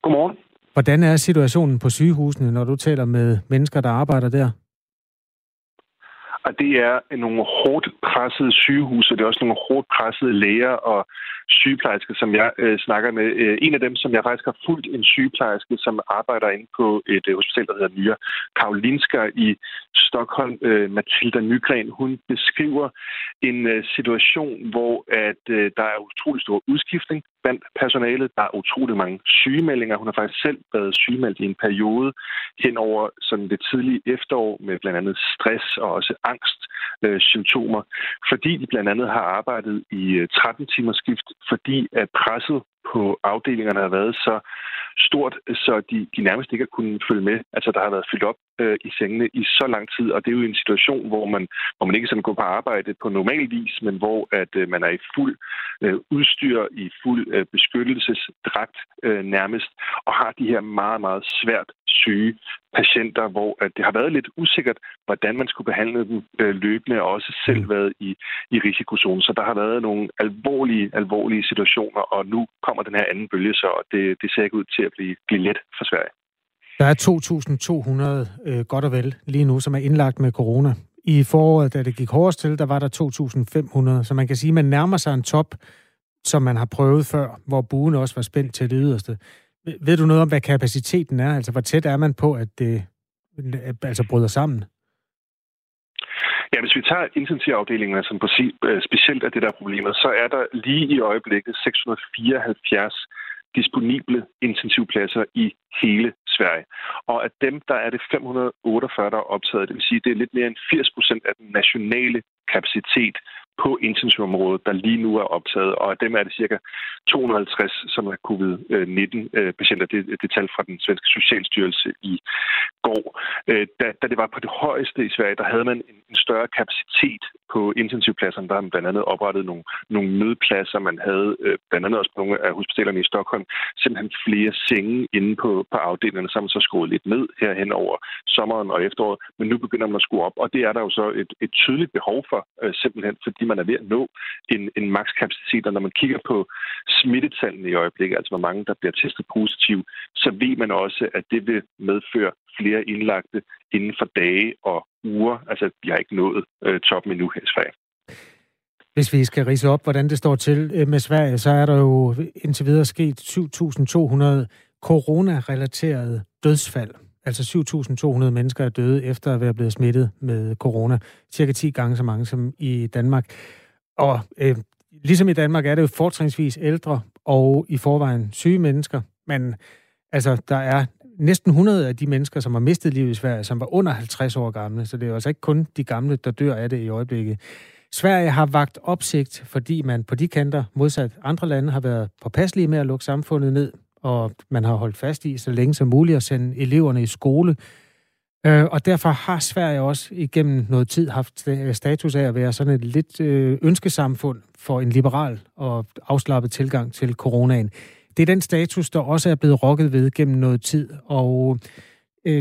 Godmorgen. Hvordan er situationen på sygehusene, når du taler med mennesker, der arbejder der? Og det er nogle hårdt pressede sygehuse, og det er også nogle hårdt pressede læger og sygeplejersker, som jeg øh, snakker med. En af dem, som jeg faktisk har fulgt, en sygeplejerske, som arbejder inde på et øh, hospital, der hedder Nya Karolinska i Stockholm. Øh, Matilda Nygren, hun beskriver en øh, situation, hvor at, øh, der er utrolig stor udskiftning blandt personalet. Der er utrolig mange sygemeldinger. Hun har faktisk selv været sygemeldt i en periode henover sådan det tidlige efterår med blandt andet stress og også angstsymptomer, øh, fordi de blandt andet har arbejdet i øh, tretten timers skift, fordi at presset på afdelingerne har været så stort, så de, de nærmest ikke har kunnet følge med. Altså, der har været fyldt op øh, i sengene i så lang tid, og det er jo en situation, hvor man, hvor man ikke sådan går på arbejde på normal vis, men hvor at øh, man er i fuld øh, udstyr, i fuld øh, beskyttelsesdragt øh, nærmest, og har de her meget, meget svært syge patienter, hvor at det har været lidt usikkert, hvordan man skulle behandle dem øh, løbende, og også selv været i, i risikozonen. Så der har været nogle alvorlige, alvorlige situationer, og nu kommer den her anden bølge, så det, det ser ikke ud til at blive, blive let for Sverige. Der er to tusind to hundrede øh, godt og vel lige nu, som er indlagt med corona. I foråret, da det gik hårdest til, der var der to tusind fem hundrede, så man kan sige, at man nærmer sig en top, som man har prøvet før, hvor buen også var spændt til det yderste. Ved du noget om, hvad kapaciteten er? Altså, hvor tæt er man på, at det altså bryder sammen? Ja, hvis vi tager intensivafdelingerne, som præcis, specielt er det, der er problemet, så er der lige i øjeblikket seks hundrede fireoghalvfjerds disponible intensivpladser i hele Sverige. Og af dem, der er det fem hundrede otteogfyrre, der er optaget. Det vil sige, at det er lidt mere end firs procent af den nationale kapacitet på intensivområdet, der lige nu er optaget, og af dem er det cirka to hundrede og halvtreds, som er covid nitten-patienter. Det er det tal fra den svenske Socialstyrelse i går. Da, da det var på det højeste i Sverige, der havde man en større kapacitet på intensivpladserne. Der har man blandt andet oprettet nogle, nogle nødpladser. Man havde blandt andet også på nogle af hospitalerne i Stockholm simpelthen flere senge inde på, på afdelingerne, så man så skruet lidt ned herhen over sommeren og efteråret, men nu begynder man at skrue op, og det er der jo så et, et tydeligt behov for, simpelthen fordi man er ved at nå en, en makskapacitet, og når man kigger på smittetallene i øjeblikket, altså hvor mange, der bliver testet positivt, så ved man også, at det vil medføre flere indlagte inden for dage og uger. Altså, vi har ikke nået øh, toppen endnu her i Sverige. Hvis vi skal ridse op, hvordan det står til med Sverige, så er der jo indtil videre sket syv tusind to hundrede coronarelaterede dødsfald. Altså syv tusind to hundrede mennesker er døde efter at være blevet smittet med corona. Cirka ti gange så mange som i Danmark. Og øh, ligesom i Danmark er det jo fortrinsvis ældre og i forvejen syge mennesker. Men altså, der er næsten hundrede af de mennesker, som har mistet livet i Sverige, som var under halvtreds år gamle. Så det er jo altså ikke kun de gamle, der dør af det i øjeblikket. Sverige har vakt opsigt, fordi man på de kanter, modsat andre lande, har været påpasselige med at lukke samfundet ned, og man har holdt fast i så længe som muligt at sende eleverne i skole. Og derfor har Sverige også igennem noget tid haft status af at være sådan et lidt ønskesamfund for en liberal og afslappet tilgang til coronaen. Det er den status, der også er blevet rokket ved gennem noget tid, og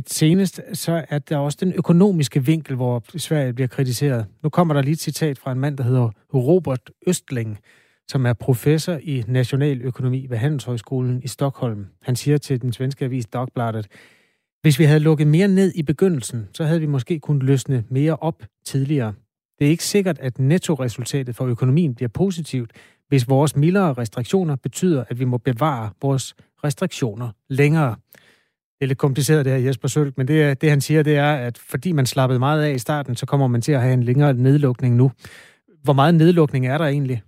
senest så er der også den økonomiske vinkel, hvor Sverige bliver kritiseret. Nu kommer der lige et citat fra en mand, der hedder Robert Östling, som er professor i nationaløkonomi ved Handelshøjskolen i Stockholm. Han siger til den svenske avis Dagbladet, hvis vi havde lukket mere ned i begyndelsen, så havde vi måske kunnet løsne mere op tidligere. Det er ikke sikkert, at nettoresultatet for økonomien bliver positivt, hvis vores mildere restriktioner betyder, at vi må bevare vores restriktioner længere. Det er lidt kompliceret det her, Jesper Sølk, men det, det han siger, det er, at fordi man slappede meget af i starten, så kommer man til at have en længere nedlukning nu. Hvor meget nedlukning er der egentlig?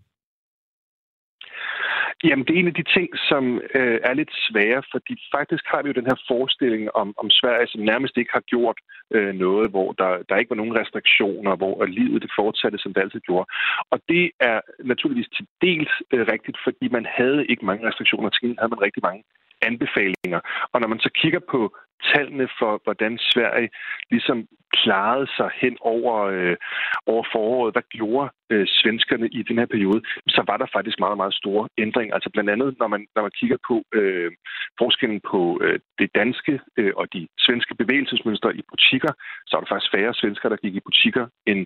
Jamen, det er en af de ting, som øh, er lidt svære, fordi faktisk har vi jo den her forestilling om, om Sverige, som nærmest ikke har gjort øh, noget, hvor der, der ikke var nogen restriktioner, hvor livet det fortsatte, som det altid gjorde. Og det er naturligvis til dels øh, rigtigt, fordi man havde ikke mange restriktioner, til gengæld havde man rigtig mange anbefalinger. Og når man så kigger på tallene for, hvordan Sverige ligesom klarede sig hen over, øh, over foråret, hvad gjorde øh, svenskerne i den her periode, så var der faktisk meget, meget store ændringer. Altså blandt andet, når man, når man kigger på øh, forskellen på øh, det danske øh, og de svenske bevægelsesmønstre i butikker, så var der faktisk færre svenskere, der gik i butikker, end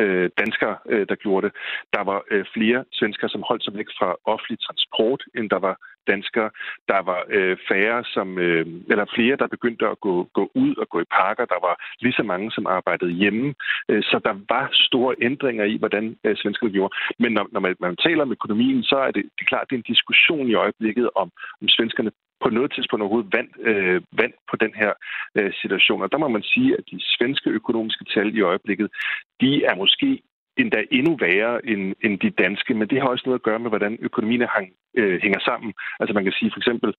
øh, danskere, øh, der gjorde det. Der var øh, flere svenskere, som holdt sig væk fra offentlig transport, end der var danskere. Der var øh, færre, som, øh, eller flere, der begyndte at gå, gå ud og gå i parker. Der var lige så mange, som arbejdede hjemme. Øh, så der var store ændringer i, hvordan øh, svenskerne gjorde. Men når, når man, man taler om økonomien, så er det, det er klart, det er en diskussion i øjeblikket om, om svenskerne på noget tidspunkt overhovedet vandt, øh, vandt på den her øh, situation. Og der må man sige, at de svenske økonomiske tal i øjeblikket, de er måske endda endnu værre end, end de danske, men det har også noget at gøre med, hvordan økonomien hang, øh, hænger sammen. Altså man kan sige for eksempel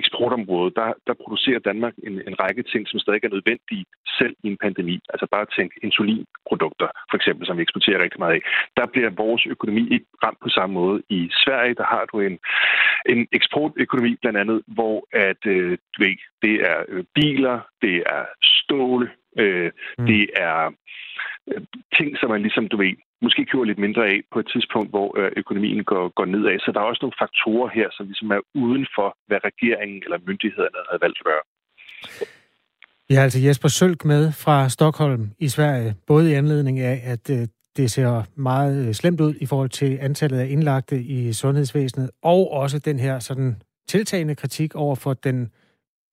eksportområdet, der, der producerer Danmark en, en række ting, som stadig er nødvendige selv i en pandemi. Altså bare tænk insulinprodukter, for eksempel, som vi eksporterer rigtig meget af. Der bliver vores økonomi ikke ramt på samme måde. I Sverige, der har du en, en eksportøkonomi blandt andet, hvor at, øh, det er biler, det er stål, øh, mm. det er ting, som man ligesom, du ved, måske køber lidt mindre af på et tidspunkt, hvor økonomien går, går nedad. Så der er også nogle faktorer her, som ligesom er uden for, hvad regeringen eller myndighederne havde valgt at gøre. Vi har altså Jesper Sølk med fra Stockholm i Sverige, både i anledning af, at det ser meget slemt ud i forhold til antallet af indlagte i sundhedsvæsenet, og også den her sådan tiltagende kritik over for den,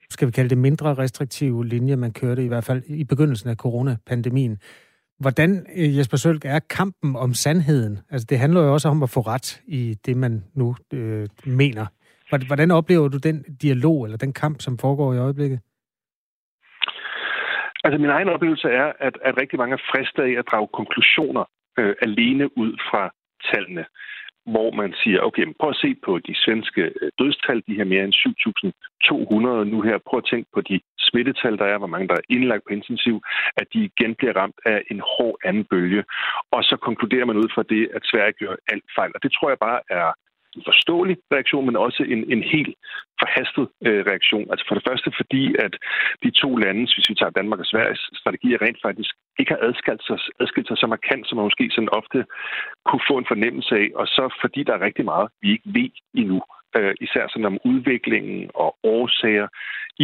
skal vi kalde det, mindre restriktive linje, man kørte i hvert fald i begyndelsen af coronapandemien. Hvordan, Jesper Sølk, er kampen om sandheden? Altså, det handler jo også om at få ret i det, man nu øh, mener. Hvordan oplever du den dialog eller den kamp, som foregår i øjeblikket? Altså, min egen oplevelse er, at, at rigtig mange er fristet af at drage konklusioner øh, alene ud fra tallene, hvor man siger, okay, men prøv at se på de svenske dødstal, de her mere end syv tusind to hundrede nu her. Prøv at tænke på de smittetal, der er, hvor mange der er indlagt på intensiv, at de igen bliver ramt af en hård anden bølge. Og så konkluderer man ud fra det, at Sverige gør alt fejl. Og det tror jeg bare er en forståelig reaktion, men også en, en helt forhastet øh, reaktion. Altså for det første, fordi at de to lande, hvis vi tager Danmark og Sveriges strategier, rent faktisk ikke har adskilt sig, adskilt sig så markant, som man måske sådan ofte kunne få en fornemmelse af, og så fordi der er rigtig meget, vi ikke ved endnu, øh, især sådan om udviklingen og årsager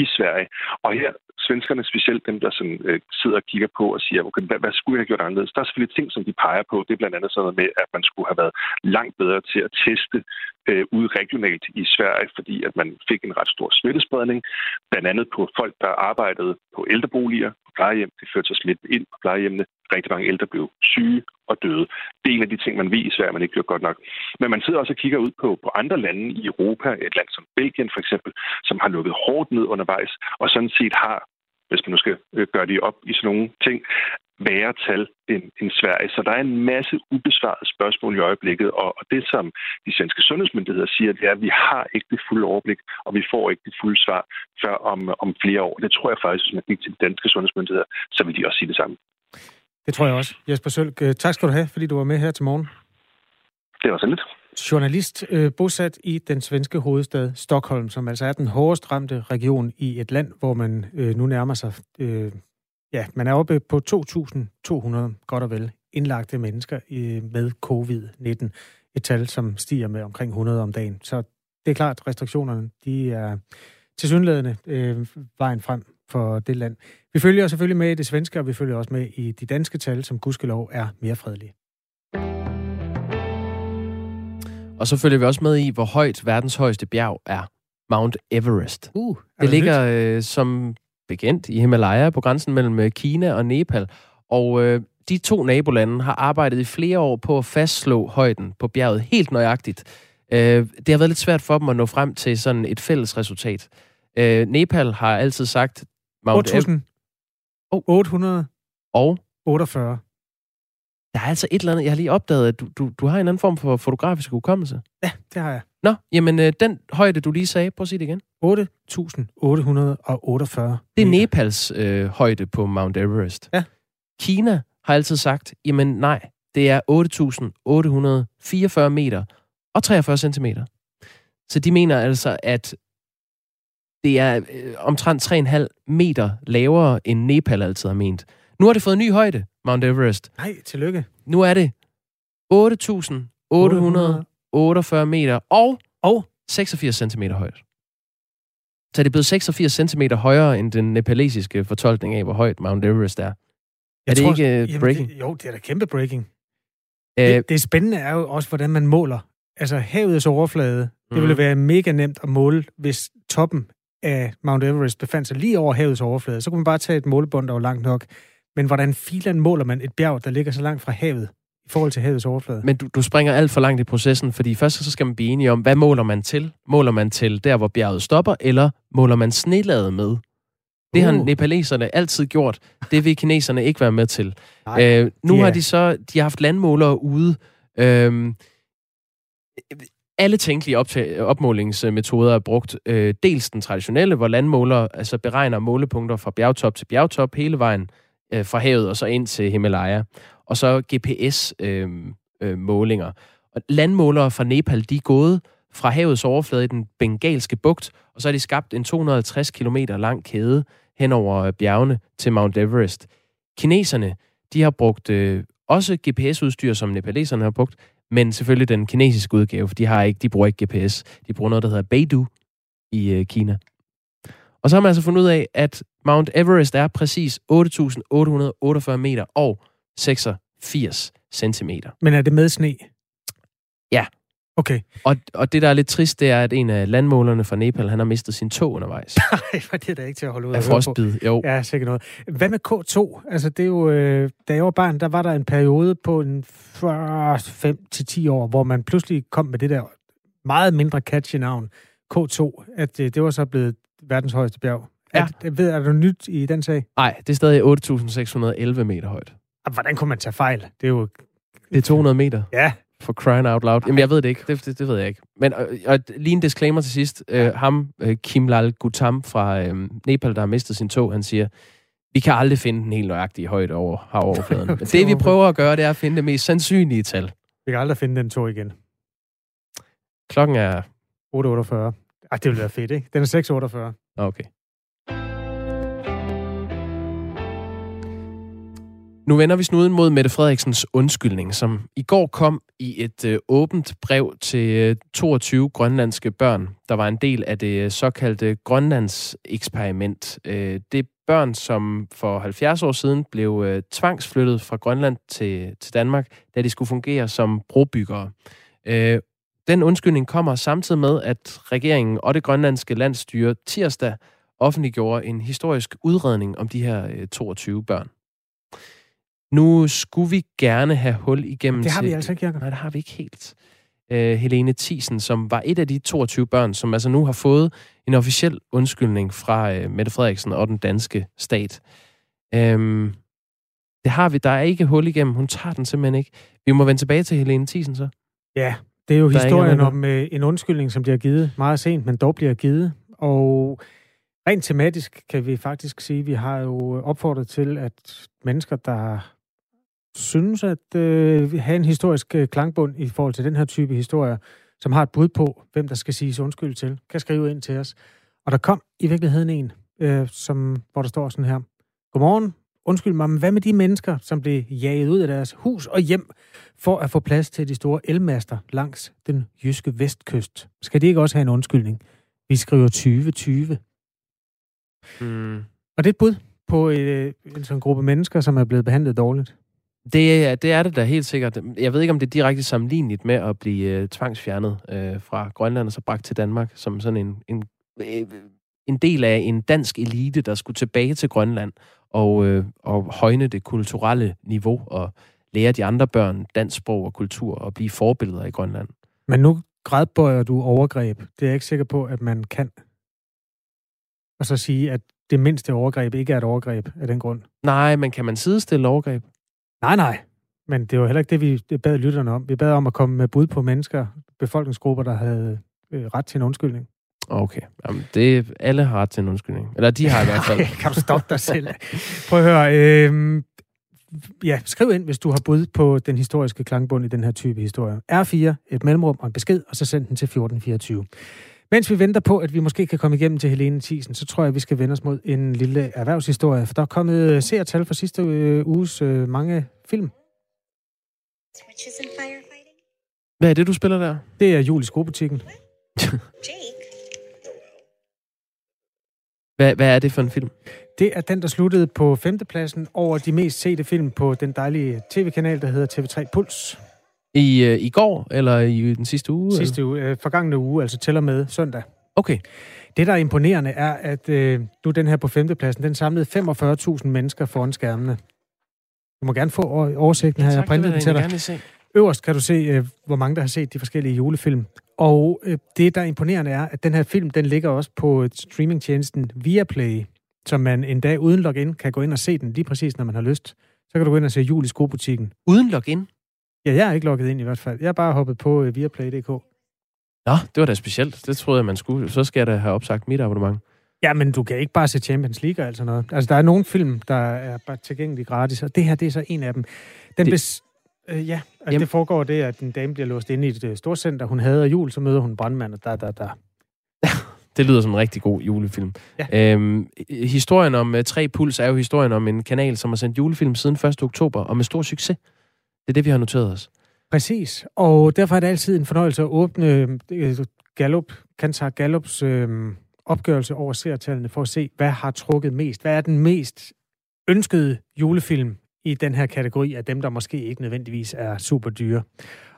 i Sverige. Og her svenskerne, specielt dem, der sådan, øh, sidder og kigger på og siger, okay, hvad, hvad skulle vi have gjort anderledes? Der er selvfølgelig ting, som de peger på. Det er blandt andet sådan noget med, at man skulle have været langt bedre til at teste øh, ude regionalt i Sverige, fordi at man fik en ret stor smittespredning, blandt andet på folk, der arbejdede på ældreboliger, på plejehjem. Det førte sig lidt ind på plejehjemmene. Rigtig mange ældre blev syge og døde. Det er en af de ting, man ved i Sverige, man ikke gjorde godt nok. Men man sidder også og kigger ud på, på andre lande i Europa, et land som Belgien for eksempel, som har lukket hårdt ned undervejs, og sådan set har, hvis man nu skal gøre det op i sådan nogle ting, værre tal end, end Sverige. Så der er en masse ubesvarede spørgsmål i øjeblikket, og, og det, som de svenske sundhedsmyndigheder siger, det er, at vi har ikke det fulde overblik, og vi får ikke det fulde svar før om, om flere år. Det tror jeg faktisk, hvis man gik til de danske sundhedsmyndigheder, så vil de også sige det samme. Det tror jeg også. Jesper Sølk, tak skal du have, fordi du var med her til morgen. Det var så lidt. Journalist øh, bosat i den svenske hovedstad Stockholm, som altså er den hårdest ramte region i et land, hvor man øh, nu nærmer sig, øh, ja, man er oppe på to tusind to hundrede, godt og vel, indlagte mennesker øh, med covid nitten. Et tal, som stiger med omkring hundrede om dagen. Så det er klart, restriktionerne, de er tilsyneladende øh, vejen frem for det land. Vi følger selvfølgelig med i det svenske, og vi følger også med i de danske tal, som gudskelov er mere fredelige. Og så følger vi også med i, hvor højt verdens højeste bjerg er, Mount Everest. Uh, det, det ligger øh, som bekendt i Himalaya på grænsen mellem Kina og Nepal. Og øh, de to nabolande har arbejdet i flere år på at fastslå højden på bjerget helt nøjagtigt. Øh, det har været lidt svært for dem at nå frem til sådan et fælles resultat. Øh, Nepal har altid sagt... otte tusind otte hundrede og otteogfyrre. Der er altså et eller andet... Jeg har lige opdaget, at du, du, du har en anden form for fotografisk hukommelse. Ja, det har jeg. Nå, jamen øh, den højde, du lige sagde, prøv at sige det igen. otte tusind otte hundrede og otteogfyrre. Det er Nepals øh, højde på Mount Everest. Ja. Kina har altid sagt, jamen nej, det er otte tusind otte hundrede og fireogfyrre meter og treogfyrre centimeter. Så de mener altså, at det er øh, omtrent tre komma fem meter lavere, end Nepal altid har ment. Nu har det fået ny højde, Mount Everest. Nej, tillykke. Nu er det otte tusind otte hundrede og otteogfyrre meter og, og seksogfirs centimeter højt. Så det er blevet seksogfirs centimeter højere end den nepalesiske fortolkning af, hvor højt Mount Everest er. Jeg er det tror, ikke uh, breaking? Det, jo, det er da kæmpe breaking. Æh, det, det spændende er jo også, hvordan man måler. Altså havets overflade, det mm. ville være mega nemt at måle, hvis toppen af Mount Everest befandt sig lige over havets overflade. Så kunne man bare tage et målebånd, der var langt nok. Men hvordan filan måler man et bjerg, der ligger så langt fra havet i forhold til havets overflade? Men du, du springer alt for langt i processen, fordi først så skal man blive enige om, hvad måler man til? Måler man til der, hvor bjerget stopper, eller måler man snelaget med? Det har uh. nepaleserne altid gjort. Det vil kineserne ikke være med til. Nej, øh, nu yeah. har de så de har haft landmålere ude. Øh, alle tænkelige optag- opmålingsmetoder er brugt. Øh, dels den traditionelle, hvor landmålere altså beregner målepunkter fra bjergtop til bjergtop hele vejen øh, fra havet og så ind til Himalaya. Og så G P S-målinger. Øh, øh, landmålere fra Nepal, de er gået fra havets overflade i den bengalske bugt, og så har de skabt en to hundrede og halvtreds kilometer lang kæde hen over bjergene til Mount Everest. Kineserne, de har brugt øh, også G P S-udstyr, som nepaleserne har brugt, men selvfølgelig den kinesiske udgave, for de, har ikke, de bruger ikke G P S. De bruger noget, der hedder Beidou i øh, Kina. Og så har man altså fundet ud af, at Mount Everest er præcis otte tusind otte hundrede og otteogfyrre meter og seksogfirs centimeter. Men er det med sne? Ja. Okay. Og, og det, der er lidt trist, det er, at en af landmålerne fra Nepal, han har mistet sin tog undervejs. Nej, for det er da ikke til at holde ud af. Af frostbid, jo. Ja, sikkert noget. Hvad med K to? Altså, det er jo... Øh, da jeg var barn, der var der en periode på en fem til ti år, hvor man pludselig kom med det der meget mindre catchy navn, K to, at øh, det var så blevet verdens højeste bjerg. Ja. Er, ved, er der nyt i den sag? Nej, det er stadig otte tusind seks hundrede og elleve meter højt. Hvordan kunne man tage fejl? Det er jo... Det er to hundrede meter. Ja, for crying out loud. Jamen, jeg ved det ikke. Det, det, det ved jeg ikke. Men og, og lige en disclaimer til sidst. Ja. Øh, ham, øh, Kimlal Gautam fra øh, Nepal, der har mistet sin tog, han siger, vi kan aldrig finde den helt nøjagtige højde over havoverfladen. Men det, vi prøver at gøre, det er at finde det mest sandsynlige tal. Vi kan aldrig finde den tog igen. Klokken er... otte otteogfyrre. Ej, det ville være fedt, ikke? Den er seks otteogfyrre. Okay. Nu vender vi snuden mod Mette Frederiksens undskyldning, som i går kom i et øh, åbent brev til øh, toogtyve grønlandske børn, der var en del af det øh, såkaldte Grønlandseksperiment. Øh, det er børn, som for halvfjerds år siden blev øh, tvangsflyttet fra Grønland til, til Danmark, da de skulle fungere som brobyggere. Øh, den undskyldning kommer samtidig med, at regeringen og det grønlandske landsstyre tirsdag offentliggjorde en historisk udredning om de her øh, toogtyve børn. Nu skulle vi gerne have hul igennem til... Det har vi til... altså ikke, Jacob. Nej, det har vi ikke helt. Øh, Helene Thiesen, som var et af de toogtyve børn, som altså nu har fået en officiel undskyldning fra øh, Mette Frederiksen og den danske stat. Øhm, det har vi. Der er ikke hul igennem. Hun tager den simpelthen ikke. Vi må vende tilbage til Helene Thiesen så. Ja, det er jo der historien er om øh, en undskyldning, som bliver givet meget sent, men dog bliver givet. Og... Rent tematisk kan vi faktisk sige, at vi har jo opfordret til, at mennesker, der synes at øh, have en historisk klangbund i forhold til den her type historier, som har et bud på, hvem der skal siges undskyld til, kan skrive ind til os. Og der kom i virkeligheden en, øh, som, hvor der står sådan her. Godmorgen. Undskyld mig, men hvad med de mennesker, som blev jaget ud af deres hus og hjem for at få plads til de store elmaster langs den jyske vestkyst? Skal de ikke også have en undskyldning? Vi skriver tyve tyve. Hmm. Og det er et bud på øh, en sådan gruppe mennesker, som er blevet behandlet dårligt. Det er det, er det da helt sikkert. Jeg ved ikke, om det er direkte sammenlignet med at blive øh, tvangsfjernet øh, fra Grønland og så bragt til Danmark som sådan en, en, øh, en del af en dansk elite, der skulle tilbage til Grønland og, øh, og højne det kulturelle niveau og lære de andre børn dansk sprog og kultur og blive forbilleder i Grønland. Men nu gradbøjer du overgreb. Det er jeg ikke sikker på, at man kan. og så sige, at det mindste overgreb ikke er et overgreb af den grund. Nej, men kan man sidestille overgreb? Nej, nej. Men det var heller ikke det, vi bad lytterne om. Vi bad om at komme med bud på mennesker, befolkningsgrupper, der havde øh, ret til en undskyldning. Okay. Jamen, det, alle har ret til en undskyldning. Eller de har i hvert fald. Kan du stoppe dig selv? Prøv at høre. Øh, ja, skriv ind, hvis du har bud på den historiske klangbund i den her type historie. R fire, et mellemrum og en besked, og så send den til fjorten fireogtyve. Mens vi venter på, at vi måske kan komme igennem til Helene Thiesen, så tror jeg, at vi skal vende os mod en lille erhvervshistorie. For der er kommet seertal fra sidste øh, uges øh, mange film. Hvad er det, du spiller der? Det er Jul i skobutikken. Hvad, hvad er det for en film? Det er den, der sluttede på femtepladsen over de mest sete film på den dejlige tv-kanal, der hedder T V tre Puls. I, øh, i går, eller i den sidste uge? Sidste eller? uge. Øh, forgangne uge, altså tæller med søndag. Okay. Det, der er imponerende, er, at øh, du den her på femtepladsen, den samlede femogfyrre tusind mennesker foran skærmene. Du må gerne få oversigten her. Ja, tak, jeg printer den til dig. Øverst kan du se, øh, hvor mange der har set de forskellige julefilm. Og øh, det, der er imponerende, er, at den her film, den ligger også på streamingtjenesten Viaplay, så man en dag uden login kan gå ind og se den lige præcis, når man har lyst. Så kan du gå ind og se Jul i skobutikken. Uden login? Ja, jeg er ikke logget ind i hvert fald. Jeg har bare hoppet på øh, Viaplay punktum d k. Nå, det var da specielt. Det troede jeg, man skulle. Så skal jeg da have opsagt mit abonnement. Ja, men du kan ikke bare se Champions League eller sådan noget. Altså, der er nogle film, der er bare tilgængelige gratis, og det her, det er så en af dem. Den det... bes... Øh, ja, altså, det foregår det, at en dame bliver låst inde i et uh, storcenter. Hun hader jul, så møder hun brandmand, og da, da, da. Det lyder som en rigtig god julefilm. Ja. Øhm, historien om uh, tre Puls er jo historien om en kanal, som har sendt julefilm siden første oktober, og med stor succes. Det er det, vi har noteret os. Præcis, og derfor er det altid en fornøjelse at åbne øh, Gallup, Kantar Gallups øh, opgørelse over seertallene, for at se, hvad har trukket mest. Hvad er den mest ønskede julefilm i den her kategori af dem, der måske ikke nødvendigvis er super dyre.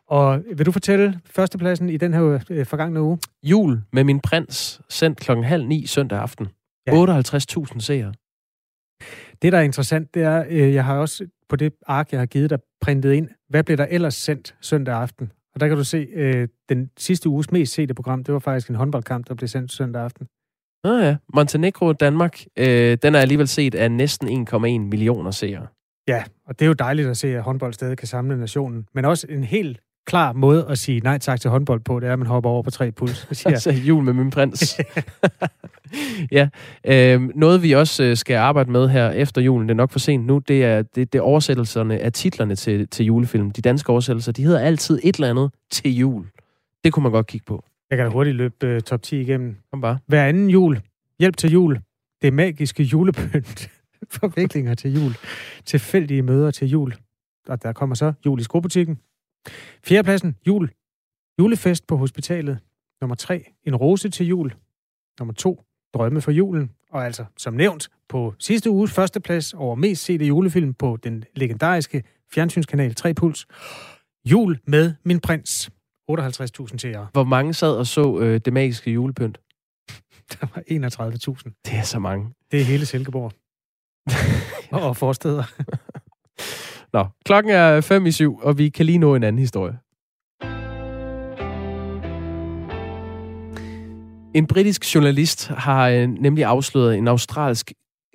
Og vil du fortælle førstepladsen i den her øh, forgangne uge? Jul med min prins, sendt klokken halv ni søndag aften. Ja. otteoghalvtreds tusind seere. Det, der er interessant, det er, øh, jeg har også på det ark, jeg har givet dig, printet ind, hvad blev der ellers sendt søndag aften? Og der kan du se, øh, den sidste uges mest sete program, det var faktisk en håndboldkamp, der blev sendt søndag aften. Nå ja, Montenegro, Danmark, øh, den er alligevel set af næsten en komma en millioner seere. Ja, og det er jo dejligt at se, at håndbold stadig kan samle nationen. Men også en helt klar måde at sige nej tak til håndbold på, det er, at man hopper over på tre Puls. Så altså, jul med min prins. Ja, øh, noget vi også skal arbejde med her efter julen, det er nok for sent nu, det er, det, det er oversættelserne af titlerne til, til julefilm. De danske oversættelser, de hedder altid et eller andet til jul. Det kunne man godt kigge på. Jeg kan da hurtigt løbe øh, top ti igennem. Kom bare. Hver anden jul. Hjælp til jul. Det magiske julepynt. Forviklinger til jul. Tilfældige møder til jul. Og der kommer så Jul i skobutikken. Fjerdepladsen, jul. Julefest på hospitalet. Nummer tre, en rose til jul. Nummer to, drømme for julen. Og altså, som nævnt, på sidste uges førsteplads over mest sete julefilm på den legendariske fjernsynskanal tre Puls. Jul med min prins. otteoghalvtreds tusind seere. Hvor mange sad og så øh, det magiske julepynt? Der var enogtredive tusind. Det er så mange. Det er hele Silkeborg. Og forsteder. Nå, klokken er fem i syv, og vi kan lige nå en anden historie. En britisk journalist har nemlig afsløret en australsk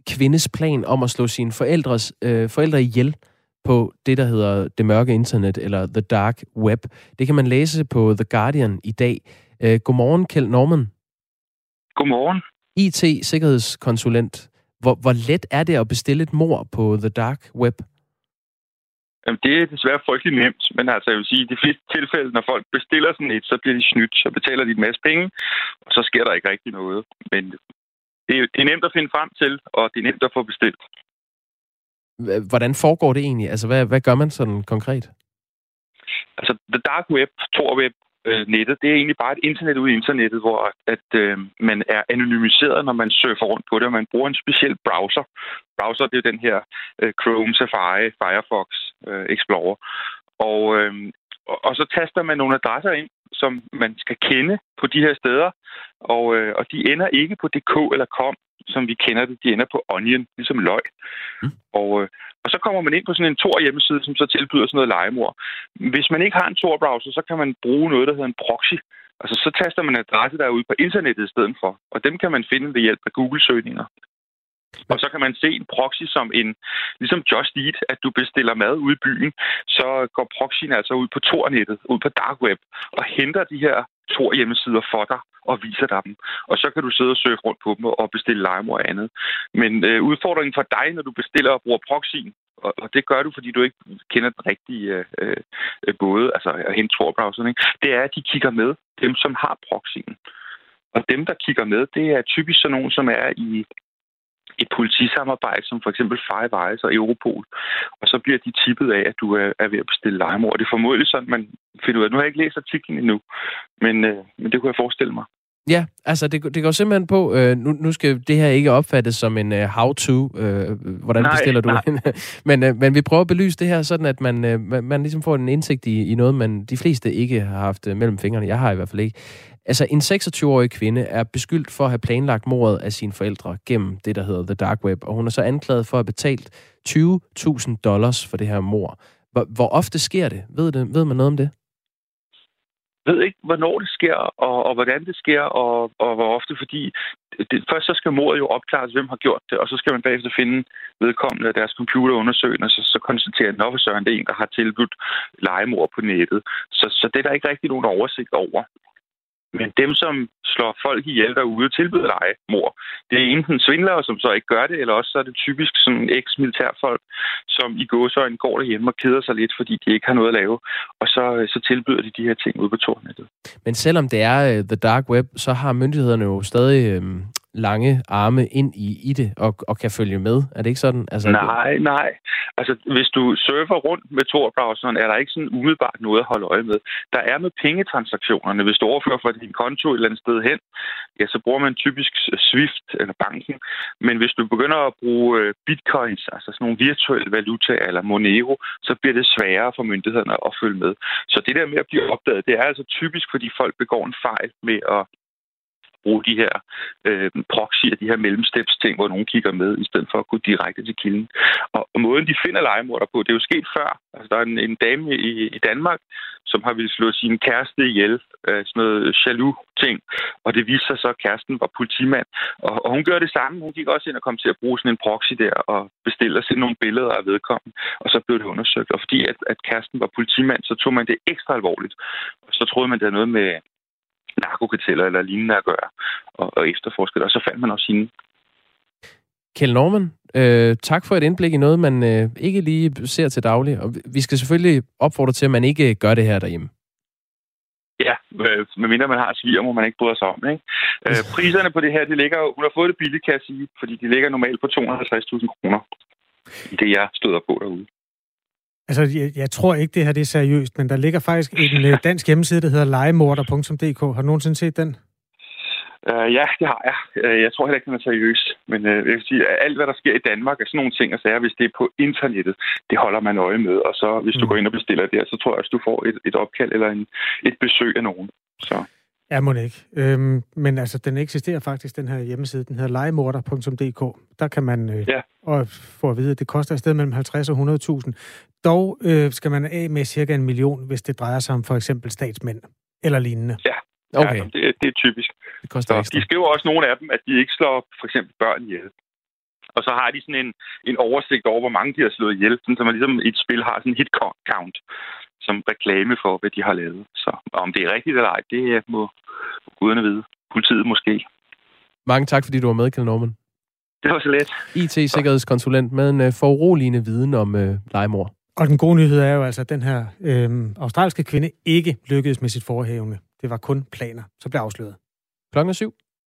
kvindes plan om at slå sine forældres, øh, forældre ihjel på det, der hedder det mørke internet, eller the dark web. Det kan man læse på The Guardian i dag. Øh, godmorgen, Kjeld Norman. Godmorgen. I T-sikkerhedskonsulent. Hvor, hvor let er det at bestille et mord på the dark web? Jamen, det er desværre frygtelig nemt, men altså, jeg vil sige, i de fleste tilfælde, når folk bestiller sådan et, så bliver de snydt, så betaler de en masse penge, og så sker der ikke rigtig noget. Men det er, det er nemt at finde frem til, og det er nemt at få bestilt. Hvordan foregår det egentlig? Altså, hvad, hvad gør man sådan konkret? Altså, the dark web, Tor web, nettet, det er egentlig bare et internet ude i internettet, hvor at, øh, man er anonymiseret, når man surfer rundt på det, og man bruger en speciel browser. Browser, det er den her øh, Chrome, Safari, Firefox, øh, Explorer. Og, øh, og, og så taster man nogle adresser ind, som man skal kende på de her steder, og, øh, og de ender ikke på D K eller .com, som vi kender det. De ender på Onion, ligesom løg. Mm. Og, øh, og så kommer man ind på sådan en Tor-hjemmeside, som så tilbyder sådan noget legemord. Hvis man ikke har en Tor-browser, så kan man bruge noget, der hedder en proxy, Altså, så taster man adresse derude på internettet i stedet for, og dem kan man finde ved hjælp af Google-søgninger. Og så kan man se en proxy som en, ligesom Just Eat, at du bestiller mad ude i byen, så går proxyen altså ud på Tor-nettet, ud på dark web, og henter de her Tor-hjemmesider for dig og viser dig dem. Og så kan du sidde og søge rundt på dem og bestille lime og andet. Men øh, udfordringen for dig, når du bestiller og bruger proxyen, og, og det gør du, fordi du ikke kender den rigtige øh, både, altså at hente Tor-browseren, ikke? Det er, at de kigger med dem, som har proxyen. Og dem, der kigger med, det er typisk sådan nogen, som er i et politisamarbejde, som for eksempel Five Eyes og Europol. Og så bliver de tippet af, at du er ved at bestille legemord. Det er formodentlig sådan, man finder ud af. Nu har jeg ikke læst artiklen endnu, men, øh, men det kunne jeg forestille mig. Ja, altså det, det går simpelthen på, øh, nu, nu skal det her ikke opfattes som en uh, how-to, øh, hvordan nej, bestiller du en? men, øh, men vi prøver at belyse det her, sådan at man, øh, man, man ligesom får en indsigt i, i noget, man de fleste ikke har haft mellem fingrene. Jeg har i hvert fald ikke. Altså, en seksogtyve-årig kvinde er beskyldt for at have planlagt mordet af sine forældre gennem det, der hedder The Dark Web, og hun er så anklaget for at have betalt tyve tusind dollars for det her mord. Hvor, hvor ofte sker det? Ved, det? ved man noget om det? Jeg ved ikke, hvornår det sker, og, og hvordan det sker, og, og hvor ofte, fordi det, først så skal mordet jo opklares, hvem har gjort det, og så skal man bagefter finde vedkommende af deres computerundersøgende, og så, så konstaterer den officer, at det er en, der har tilbudt legemord på nettet. Så, så det er der ikke rigtig nogen oversigt over. Men dem, som slår folk ihjel derude og tilbyder legemord, det er enten svindlere, som så ikke gør det, eller også så er det typisk sådan eks-militærfolk, som i gåseøjne går derhjemme og keder sig lidt, fordi de ikke har noget at lave, og så, så tilbyder de de her ting ude på Tor-nettet. Men selvom det er uh, The Dark Web, så har myndighederne jo stadig øhm, lange arme ind i, i det og, og kan følge med. Er det ikke sådan? Altså, nej, det... nej. Altså, hvis du surfer rundt med Tor-browseren, er der ikke sådan umiddelbart noget at holde øje med. Der er med pengetransaktionerne, hvis du overfører for din konto et eller andet sted hen, ja, så bruger man typisk Swift eller banken. Men hvis du begynder at bruge bitcoins, altså sådan nogle virtuelle valutaer eller Monero, så bliver det sværere for myndighederne at følge med. Så det der med at blive opdaget, det er altså typisk, fordi folk begår en fejl med at bruge de her øh, proxyer, de her mellemsteps-ting, hvor nogen kigger med, i stedet for at gå direkte til kilden. Og, og måden, de finder legemorder på, det er jo sket før. Altså, der er en, en dame i, i Danmark, som har ville slå sin kæreste ihjel, øh, sådan noget jaloux-ting, og det viste sig så, at kæresten var politimand. Og, og hun gjorde det samme. Hun gik også ind og kom til at bruge sådan en proxy der, og bestille og sende nogle billeder af vedkommende, og så blev det undersøgt. Og fordi at, at kæresten var politimand, så tog man det ekstra alvorligt. Og så troede man, det havde noget med narkokarteller eller lignende at gøre, og, og efterforskede, og så fandt man også hende. Kjeld Norman, øh, tak for et indblik i noget, man øh, ikke lige ser til daglig, og vi skal selvfølgelig opfordre til, at man ikke gør det her derhjemme. Ja, øh, medmindre man har sviger, må man ikke bryder sig om, ikke? Øh, priserne på det her, det ligger, hun har fået det billigt, kan jeg sige, fordi de ligger normalt på to hundrede og halvtreds tusind kroner, det jeg støder på derude. Altså, jeg, jeg tror ikke, det her det er seriøst, men der ligger faktisk en dansk hjemmeside, der hedder legemorder punktum d k. Har du nogensinde set den? Uh, ja, det har jeg. Uh, jeg tror heller ikke, den er seriøs. Men uh, jeg vil sige, at alt, hvad der sker i Danmark, er sådan nogle ting og sager, hvis det er på internettet, det holder man øje med. Og så, hvis du mm. går ind og bestiller det, så tror jeg, at du får et, et opkald eller en, et besøg af nogen. Så. Ja, må det ikke. Øhm, men altså, den eksisterer faktisk, den her hjemmeside. Den hedder legemorder punktum d k. Der kan man øh, ja. og få at vide, at det koster et sted mellem halvtreds og hundrede tusind. Dog øh, skal man af med cirka en million, hvis det drejer sig om for eksempel statsmænd eller lignende. Ja, okay. Ja, det, det er typisk. Det koster ekstra. De skriver også nogle af dem, at de ikke slår for eksempel børn ihjel. Og så har de sådan en, en oversigt over, hvor mange de har slået ihjel, så man ligesom i et spil har sådan en hit count som reklame for, hvad de har lavet. Så om det er rigtigt eller ej, det må guderne vide. Politiet måske. Mange tak, fordi du var med, Kjeld Norman. Det var så let. I T-sikkerhedskonsulent med en foruroligende viden om øh, legemord. Og den gode nyhed er jo altså, at den her øh, australske kvinde ikke lykkedes med sit forhævne. Det var kun planer, så blev afsløret. Klokken er syv.